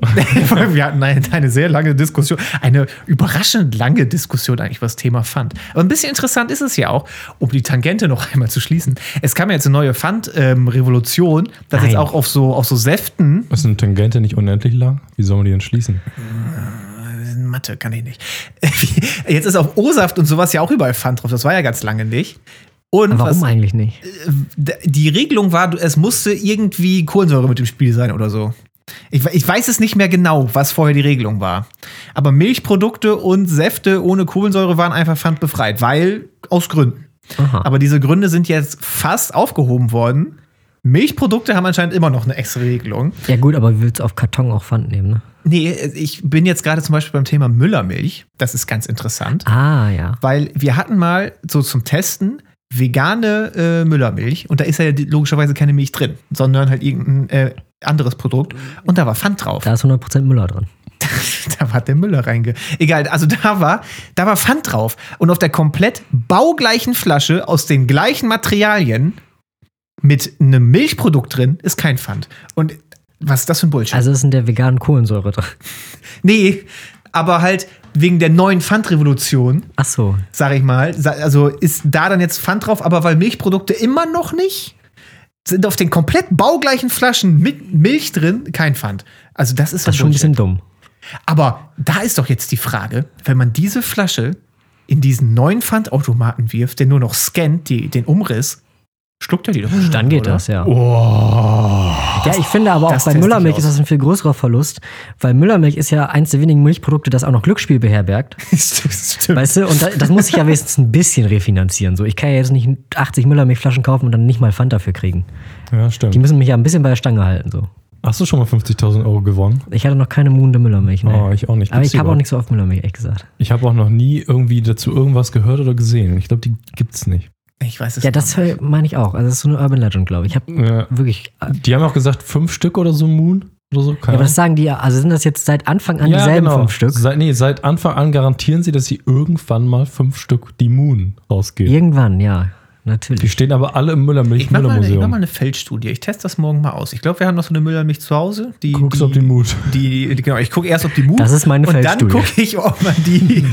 Wir hatten eine sehr lange Diskussion, eine überraschend lange Diskussion eigentlich, was Thema Pfand. Aber ein bisschen interessant ist es ja auch, um die Tangente noch einmal zu schließen. Es kam ja jetzt eine neue Pfand-Revolution, dass jetzt auch auf so Säften. Ist eine Tangente nicht unendlich lang? Wie soll man die denn schließen? Mathe kann ich nicht. Jetzt ist auf O-Saft und sowas ja auch überall Pfand drauf. Das war ja ganz lange nicht. Und warum eigentlich nicht? Die Regelung war, es musste irgendwie Kohlensäure mit im Spiel sein oder so. Ich weiß es nicht mehr genau, was vorher die Regelung war. Aber Milchprodukte und Säfte ohne Kohlensäure waren einfach pfandbefreit, weil aus Gründen. Aha. Aber diese Gründe sind jetzt fast aufgehoben worden. Milchprodukte haben anscheinend immer noch eine extra Regelung. Ja gut, aber willst du auf Karton auch Pfand nehmen, ne? Nee, ich bin jetzt gerade zum Beispiel beim Thema Müller Milch. Das ist ganz interessant. Ah, ja. Weil wir hatten mal so zum Testen vegane Müllermilch und da ist ja logischerweise keine Milch drin, sondern halt irgendein anderes Produkt und da war Pfand drauf. Da ist 100% Müller drin. Da war der Müller egal, also da war Pfand drauf und auf der komplett baugleichen Flasche aus den gleichen Materialien mit einem Milchprodukt drin ist kein Pfand. Und was ist das für ein Bullshit? Also ist in der veganen Kohlensäure drin. Nee, aber halt wegen der neuen Pfandrevolution. Ach so. Sag ich mal. Also ist da dann jetzt Pfand drauf, aber weil Milchprodukte immer noch nicht, sind auf den komplett baugleichen Flaschen mit Milch drin kein Pfand. Also das ist schon ein bisschen dumm. Aber da ist doch jetzt die Frage, wenn man diese Flasche in diesen neuen Pfandautomaten wirft, der nur noch scannt, den Umriss, schluckt er die doch nicht. Dann geht das, ja. Oh. Ja, ich finde aber auch bei Müllermilch ist das ein viel größerer Verlust, weil Müllermilch ist ja eins der wenigen Milchprodukte, das auch noch Glücksspiel beherbergt. Stimmt. Weißt du, und das muss ich ja wenigstens ein bisschen refinanzieren. So, ich kann ja jetzt nicht 80 Müllermilchflaschen kaufen und dann nicht mal Pfand dafür kriegen. Ja, stimmt. Die müssen mich ja ein bisschen bei der Stange halten, so. Hast du schon mal 50.000 Euro gewonnen? Ich hatte noch keine munde Müllermilch. Ne? Oh, ich auch nicht. Aber ich habe auch nicht so oft Müllermilch, ehrlich gesagt. Ich habe auch noch nie irgendwie dazu irgendwas gehört oder gesehen. Ich glaube, die gibt's nicht. Ich weiß es nicht. Ja, das meine ich auch. Also das ist so eine Urban Legend, glaube ich. Wirklich. Die haben auch gesagt, 5 Stück oder so Moon oder so. Ja, aber das sagen die ja. Also sind das jetzt seit Anfang an dieselben 5 Stück? Seit Anfang an garantieren sie, dass sie irgendwann mal 5 Stück die Moon rausgehen. Irgendwann, ja. Natürlich. Die stehen aber alle im Müllermilch. Ich mach mal eine Feldstudie. Ich teste das morgen mal aus. Ich glaube, wir haben noch so eine Müllermilch zu Hause. Guckst ob die Mut. Genau, ich gucke erst, ob die Mut. Das ist meine Feldstudie. Und dann gucke ich, ob man die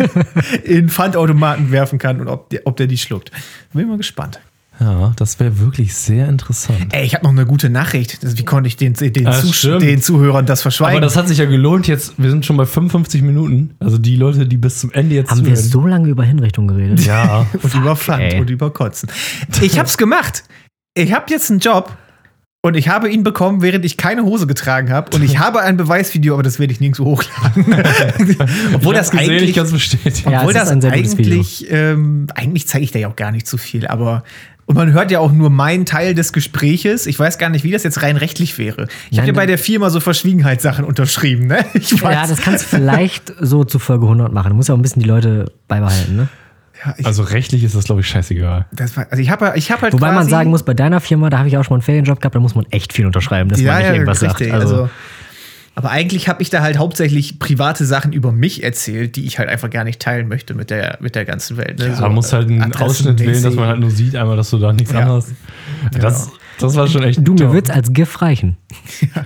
in Pfandautomaten werfen kann und ob der die schluckt. Bin ich mal gespannt. Ja, das wäre wirklich sehr interessant. Ey, ich habe noch eine gute Nachricht. Wie konnte ich den Zuhörern das verschweigen? Aber das hat sich ja gelohnt. Jetzt, wir sind schon bei 55 Minuten. Also die Leute, die bis zum Ende jetzt zuhören. Haben wir so lange über Hinrichtung geredet? Ja. Und über Pfand und über Kotzen. Ich hab's gemacht. Ich habe jetzt einen Job. Und ich habe ihn bekommen, während ich keine Hose getragen habe. Und ich habe ein Beweisvideo, aber das werde ich nirgendwo hochladen. Obwohl das gesehen, eigentlich ganz bestätigt. Obwohl ja, das eigentlich zeige ich da ja auch gar nicht so viel. Aber und man hört ja auch nur meinen Teil des Gespräches. Ich weiß gar nicht, wie das jetzt rein rechtlich wäre. Ich habe ja bei der Firma so Verschwiegenheitssachen unterschrieben. Ne? Ich weiß. Ja, das kannst du vielleicht so zu Folge 100 machen. Du musst ja auch ein bisschen die Leute beibehalten, ne? Ja, also rechtlich ist das, glaube ich, scheißegal. Ich hab halt wobei man sagen muss, bei deiner Firma, da habe ich auch schon mal einen Ferienjob gehabt, da muss man echt viel unterschreiben, dass man nicht irgendwas richtig, sagt. Also. Aber eigentlich habe ich da halt hauptsächlich private Sachen über mich erzählt, die ich halt einfach gar nicht teilen möchte mit der ganzen Welt. Ne? Ja, so, man muss halt einen Ausschnitt wählen, dass man halt nur sieht einmal, dass du da nichts anderes... Genau. Das war schon echt... Du, mir wird's als GIF reichen. Ja.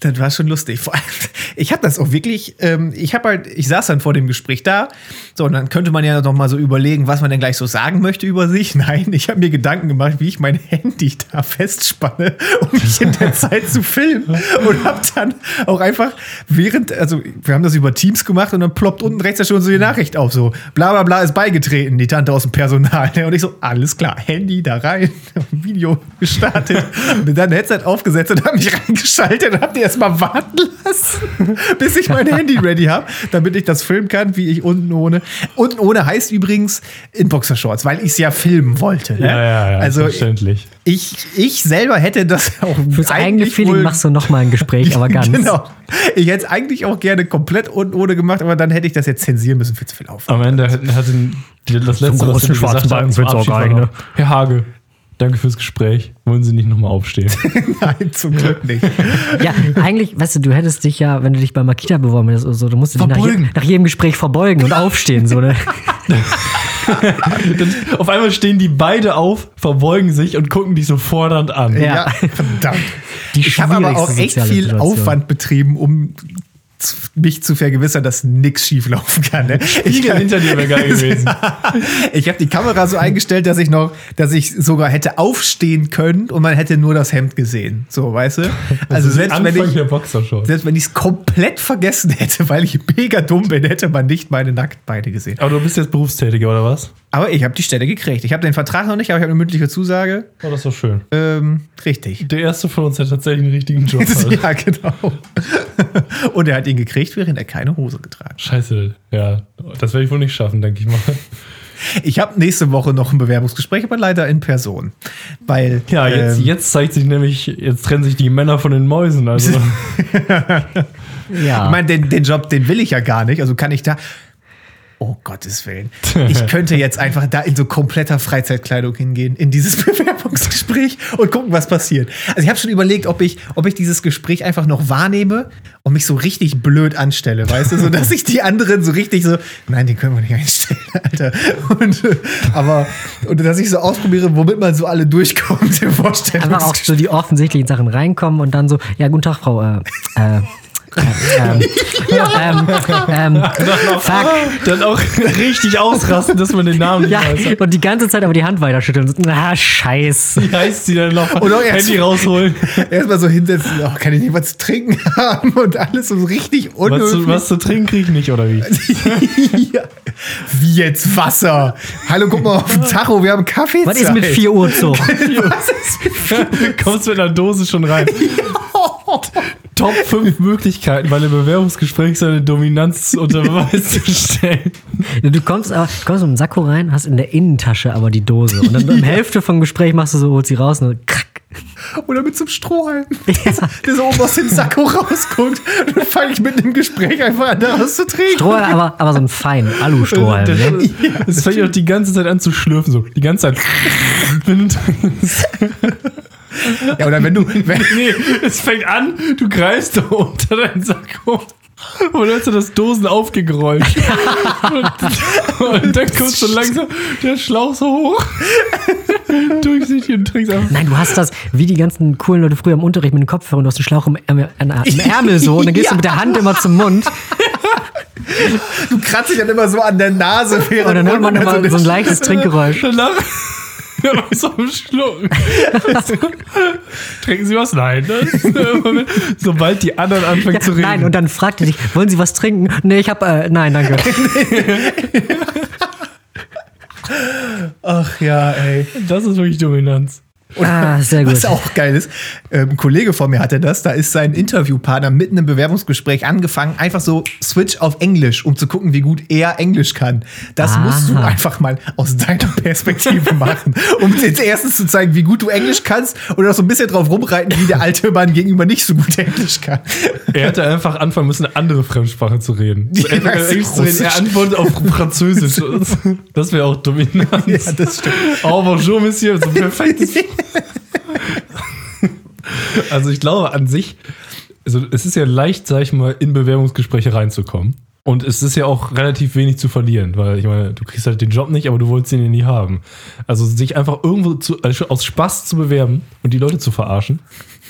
Das war schon lustig. Vor allem, ich habe das auch wirklich, ich saß dann vor dem Gespräch da, so, und dann könnte man ja noch mal so überlegen, was man denn gleich so sagen möchte über sich. Nein, ich habe mir Gedanken gemacht, wie ich mein Handy da festspanne, um mich in der Zeit zu filmen. Und habe dann auch einfach wir haben das über Teams gemacht und dann ploppt unten rechts ja schon so die Nachricht auf, so, bla bla bla ist beigetreten, die Tante aus dem Personal. Und ich so, alles klar, Handy da rein, Video gestartet, bin dann ein Headset aufgesetzt und habe mich reingeschaut. Dann habt ihr erstmal warten lassen, bis ich mein Handy ready habe, damit ich das filmen kann, wie ich unten ohne heißt übrigens in Boxershorts, weil ich es ja filmen wollte. Ne? Ja, also verständlich. Ich selber hätte das auch fürs eigene Feeling machst du nochmal ein Gespräch, aber ganz. Genau. Ich hätte es eigentlich auch gerne komplett unten ohne gemacht, aber dann hätte ich das jetzt zensieren müssen für zu viel Aufwand. Am Ende hat das letzte, was du gesagt hast, Herr Hage. Danke fürs Gespräch. Wollen Sie nicht nochmal aufstehen? Nein, zum Glück nicht. Ja, eigentlich, weißt du, du hättest dich ja, wenn du dich bei Makita beworben hättest oder so, du musst dich nach jedem Gespräch verbeugen und aufstehen. So, ne? Auf einmal stehen die beide auf, verbeugen sich und gucken dich so fordernd an. Ja, verdammt. Ich habe aber auch echt viel Aufwand betrieben, um mich zu vergewissern, dass nichts schieflaufen kann. Ne? Spiegel hinter dir wäre geil gewesen. Ich habe die Kamera so eingestellt, dass ich sogar hätte aufstehen können und man hätte nur das Hemd gesehen. So, weißt du? Also selbst wenn ich es komplett vergessen hätte, weil ich mega dumm bin, hätte man nicht meine Nacktbeine gesehen. Aber du bist jetzt Berufstätiger, oder was? Aber ich habe die Stelle gekriegt. Ich habe den Vertrag noch nicht, aber ich habe eine mündliche Zusage. Oh, das ist doch schön. Richtig. Der erste von uns, der tatsächlich einen richtigen Job hat. Ja, genau. Und er hat ihn gekriegt, während er keine Hose getragen hat. Scheiße, ja. Das werde ich wohl nicht schaffen, denke ich mal. Ich habe nächste Woche noch ein Bewerbungsgespräch, aber leider in Person. Weil, ja, jetzt zeigt sich nämlich, jetzt trennen sich die Männer von den Mäusen. Also. Ja. Ich meine, den Job, den will ich ja gar nicht. Also kann ich da... Oh, Gottes Willen. Ich könnte jetzt einfach da in so kompletter Freizeitkleidung hingehen, in dieses Bewerbungsgespräch und gucken, was passiert. Also ich habe schon überlegt, ob ich dieses Gespräch einfach noch wahrnehme und mich so richtig blöd anstelle, weißt du? So, dass ich die anderen so richtig so, nein, den können wir nicht einstellen, Alter. Und dass ich so ausprobiere, womit man so alle durchkommt im Vorstellungsgespräch. Aber auch so die offensichtlichen Sachen reinkommen und dann so, ja, guten Tag, Frau, Dann auch richtig ausrasten, dass man den Namen nicht weiß. Und die ganze Zeit aber die Hand weiterschütteln und so, scheiße. Wie heißt sie denn noch? Und auch Handy rausholen. Erstmal so hinsetzen, kann ich nicht was zu trinken haben und alles so richtig unhöflich. Was zu trinken krieg ich nicht, oder wie? Ja. Wie jetzt Wasser? Hallo, guck mal auf den Tacho, wir haben Kaffeezeit. Was ist mit 4 Uhr so? Kommst du mit einer Dose schon rein? Top 5 Möglichkeiten, bei einem Bewerbungsgespräch seine Dominanz unter Beweis zu stellen. Du kommst mit dem Sakko rein, hast in der Innentasche aber die Dose. Und dann in der Hälfte vom Gespräch machst du so, holst sie raus und dann krack. Oder mit so einem Strohhalm, der so oben aus dem Sakko rausguckt. Und dann fange ich mit dem Gespräch einfach an, daraus zu trinken. Strohhalm, aber so ein fein Alu-Strohhalm. Ne? Ja, das fängt auch die ganze Zeit an zu schlürfen. So. Die ganze Zeit. Ja, oder es fängt an, du greifst da unter deinen Sack rum und hörst du das Dosen aufgeräumt. Und dann kommst du langsam der Schlauch so hoch. Durchsichtig und trinkst einfach. Nein, du hast das, wie die ganzen coolen Leute früher im Unterricht mit dem Kopfhörer und du hast den Schlauch im Ärmel so und dann gehst du mit der Hand immer zum Mund. Du kratzt dich dann immer so an der Nase. Und dann hört man immer so ein leichtes Trinkgeräusch. Danach was am Schlucken. Trinken Sie was? Nein. Ne? Sobald die anderen anfangen zu reden. Nein, und dann fragt er dich, wollen Sie was trinken? Nee, ich hab, nein, danke. Ach ja, ey. Das ist wirklich Dominanz. Und sehr gut. Was auch geil ist, ein Kollege von mir hatte das, da ist sein Interviewpartner mitten im Bewerbungsgespräch angefangen, einfach so Switch auf Englisch, um zu gucken, wie gut er Englisch kann. Das musst du einfach mal aus deiner Perspektive machen, um jetzt erstens zu zeigen, wie gut du Englisch kannst und auch so ein bisschen drauf rumreiten, wie der alte Mann gegenüber nicht so gut Englisch kann. Er hätte einfach anfangen müssen, eine andere Fremdsprache zu reden. So er antwortet auf Französisch. Das wäre auch Dominanz. Ja, das stimmt. Oh, bonjour, Monsieur. So perfektes Also ich glaube an sich, also es ist ja leicht, sag ich mal, in Bewerbungsgespräche reinzukommen. Und es ist ja auch relativ wenig zu verlieren, weil ich meine, du kriegst halt den Job nicht, aber du wolltest ihn ja nie haben. Also sich einfach irgendwo aus Spaß zu bewerben und die Leute zu verarschen,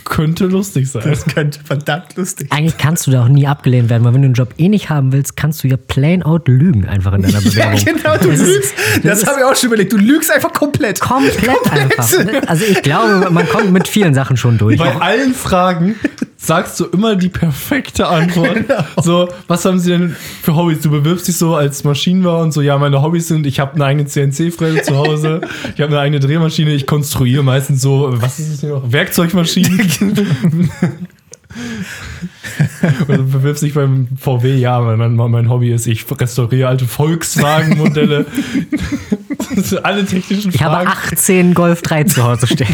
könnte lustig sein. Das könnte verdammt lustig sein. Eigentlich kannst du da auch nie abgelehnt werden, weil wenn du einen Job eh nicht haben willst, kannst du ja plain out lügen einfach in deiner Bewerbung. Ja, genau, du lügst. Das habe ich auch schon überlegt. Du lügst einfach komplett. Komplett einfach. Also ich glaube, man kommt mit vielen Sachen schon durch. Bei allen Fragen sagst du immer die perfekte Antwort. Genau. So, was haben Sie denn für Hobbys? Du bewirbst dich so als Maschinenbauer und so, ja, meine Hobbys sind, ich habe eine eigene CNC-Fräse zu Hause, ich habe eine eigene Drehmaschine, ich konstruiere meistens so, was ist das hier noch? Werkzeugmaschinen. Also bewirbst dich beim VW, ja, weil mein Hobby ist, ich restauriere alte Volkswagen-Modelle. Alle technischen Fragen. Ich habe 18 Golf 3 zu Hause stehen.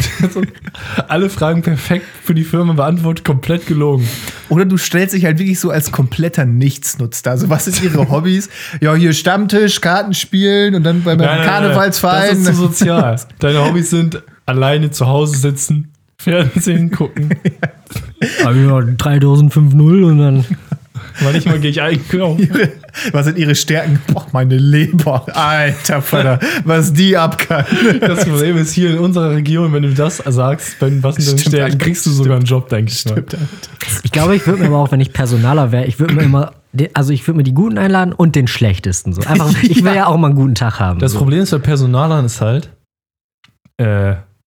Alle Fragen perfekt für die Firma beantwortet, komplett gelogen. Oder du stellst dich halt wirklich so als kompletter Nichtsnutz da. Also was sind ihre Hobbys? Ja, hier Stammtisch, Kartenspielen und dann beim Karnevalsverein. Das ist so sozial. Deine Hobbys sind alleine zu Hause sitzen, Fernsehen gucken. Habe ich noch 3.5.0 und dann. Manchmal gehe ich einkaufen. Was sind ihre Stärken? Boah, meine Leber. Alter Vater, was die abkann. Das Problem ist hier in unserer Region, wenn du das sagst, was sind deine Stärken, kriegst du sogar einen Job, denke ich. Ich glaube, ich würde mir aber auch, wenn ich Personaler wäre, ich würde mir die Guten einladen und den Schlechtesten. So. Einfach, ich will ja auch mal einen guten Tag haben. Das Problem ist bei Personalern ist halt,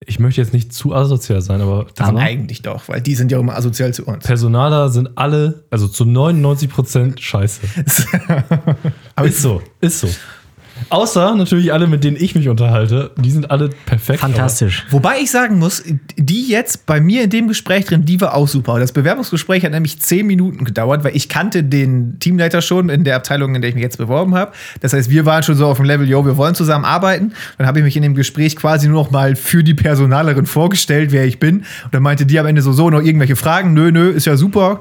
ich möchte jetzt nicht zu asozial sein, aber... Aber eigentlich doch, weil die sind ja immer asozial zu uns. Personaler sind alle, also zu 99% scheiße. Aber ist so. Außer natürlich alle, mit denen ich mich unterhalte, die sind alle perfekt. Fantastisch. Wobei ich sagen muss, die jetzt bei mir in dem Gespräch drin, die war auch super. Das Bewerbungsgespräch hat nämlich 10 Minuten gedauert, weil ich kannte den Teamleiter schon in der Abteilung, in der ich mich jetzt beworben habe. Das heißt, wir waren schon so auf dem Level, wir wollen zusammenarbeiten. Dann habe ich mich in dem Gespräch quasi nur noch mal für die Personalerin vorgestellt, wer ich bin. Und dann meinte die am Ende so, noch irgendwelche Fragen? Nö, ist ja super.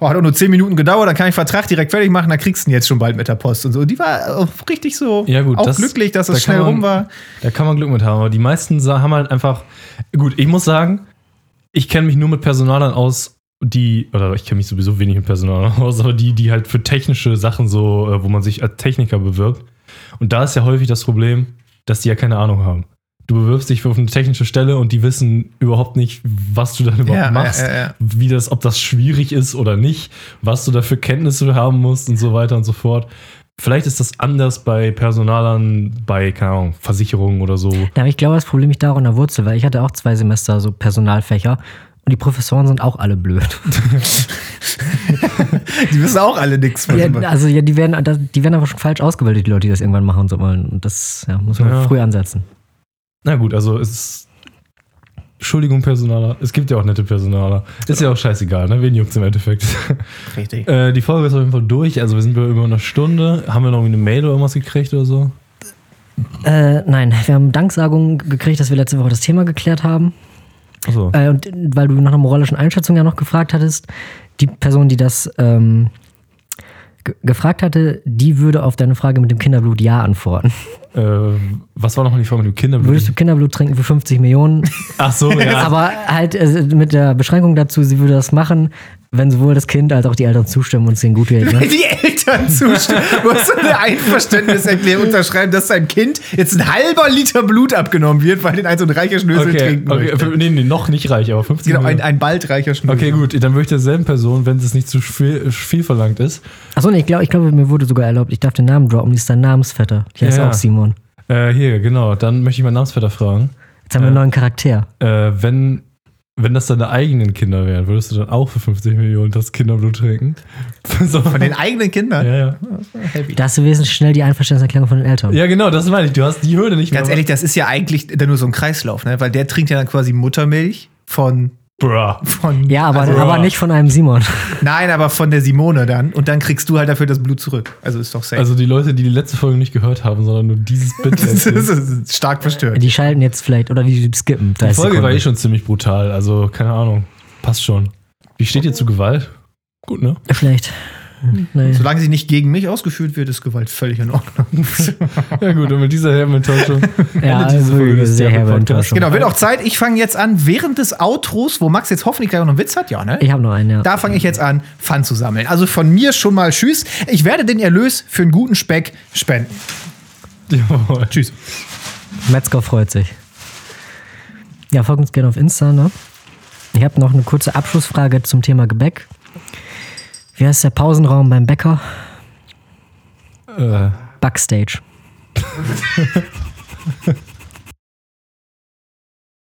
Oh, hat auch nur 10 Minuten gedauert, dann kann ich Vertrag direkt fertig machen, dann kriegst du ihn jetzt schon bald mit der Post und so. Die war auch richtig so glücklich, dass das schnell rum war. Da kann man Glück mit haben, aber die meisten haben halt einfach, gut, ich muss sagen, ich kenne mich nur mit Personalern aus, ich kenne mich sowieso wenig mit Personalern aus, aber die halt für technische Sachen so, wo man sich als Techniker bewirbt. Und da ist ja häufig das Problem, dass die ja keine Ahnung haben. Du bewirbst dich auf eine technische Stelle und die wissen überhaupt nicht, was du dann überhaupt machst, ob das schwierig ist oder nicht, was du dafür Kenntnisse haben musst und so weiter und so fort. Vielleicht ist das anders bei Personalern, bei, keine Ahnung, Versicherungen oder so. Ja, aber ich glaube, das Problem liegt da auch in der Wurzel, weil ich hatte auch 2 Semester so Personalfächer. Und die Professoren sind auch alle blöd. Die wissen auch alle nichts. Die werden aber schon falsch ausgebildet, die Leute, die das irgendwann machen sollen. Und das muss man früh ansetzen. Na gut, also es ist. Entschuldigung, Personaler. Es gibt ja auch nette Personaler. Ist ja auch scheißegal, ne? Wen juckt's im Endeffekt? Richtig. Die Folge ist auf jeden Fall durch. Also wir sind bei über einer Stunde. Haben wir noch eine Mail oder irgendwas gekriegt oder so? Nein, wir haben Danksagungen gekriegt, dass wir letzte Woche das Thema geklärt haben. Ach so. Und weil du nach einer moralischen Einschätzung ja noch gefragt hattest, die Person, die das gefragt hatte, die würde auf deine Frage mit dem Kinderblut ja antworten. Was war nochmal die Frage mit dem Kinderblut? Würdest du Kinderblut trinken für 50 Millionen? Ach so, ja. Aber halt mit der Beschränkung dazu, sie würde das machen, wenn sowohl das Kind als auch die Eltern zustimmen und es denen gut geht. Ne? Die Eltern zustimmen? Du hast so eine Einverständniserklärung unterschreiben, dass deinem Kind jetzt 1,5 Liter Blut abgenommen wird, weil den ein so ein reicher Schnösel trinken möchte. Nee, noch nicht reich, aber 50 Millionen. Genau, ein bald reicher Schnösel. Okay, gut, dann würde ich derselben Person, wenn es nicht zu viel verlangt ist. Achso, nee, ich glaube, mir wurde sogar erlaubt, ich darf den Namen droppen, die ist dein Namensvetter. Die heißt auch Simon. Hier, genau, dann möchte ich meinen Namensvetter fragen. Jetzt haben wir einen neuen Charakter. Wenn das deine eigenen Kinder wären, würdest du dann auch für 50 Millionen das Kinderblut trinken? So. Von den eigenen Kindern? Ja, ja. Da hast du wesentlich schnell die Einverständniserklärung von den Eltern. Ja, genau, das meine ich. Du hast die Hürde nicht mehr. Ganz ehrlich, das ist ja eigentlich dann nur so ein Kreislauf, ne? Weil der trinkt ja dann quasi Muttermilch von... Ja, aber nicht von einem Simon. Nein, aber von der Simone dann. Und dann kriegst du halt dafür das Blut zurück. Also ist doch safe. Also die Leute, die die letzte Folge nicht gehört haben, sondern nur dieses Bit. Das ist stark verstört. Die schalten jetzt vielleicht, oder die skippen. Die Folge war eh schon ziemlich brutal. Also keine Ahnung. Passt schon. Wie steht ihr zu Gewalt? Gut, ne? Vielleicht. Naja. Solange sie nicht gegen mich ausgeführt wird, ist Gewalt völlig in Ordnung. Ja gut, und mit dieser herben Enttäuschung endet diese Folge sehr herbe Enttäuschung. Genau, wird auch Zeit. Ich fange jetzt an, während des Outros, wo Max jetzt hoffentlich gleich noch einen Witz hat, ja, ne? Ich habe noch einen, ja. Da fange ich jetzt an, Pfand zu sammeln. Also von mir schon mal tschüss. Ich werde den Erlös für einen guten Speck spenden. Jawohl. Tschüss. Metzger freut sich. Ja, folgt uns gerne auf Insta, ne? Ich habe noch eine kurze Abschlussfrage zum Thema Gebäck. Wie heißt der Pausenraum beim Bäcker? Backstage.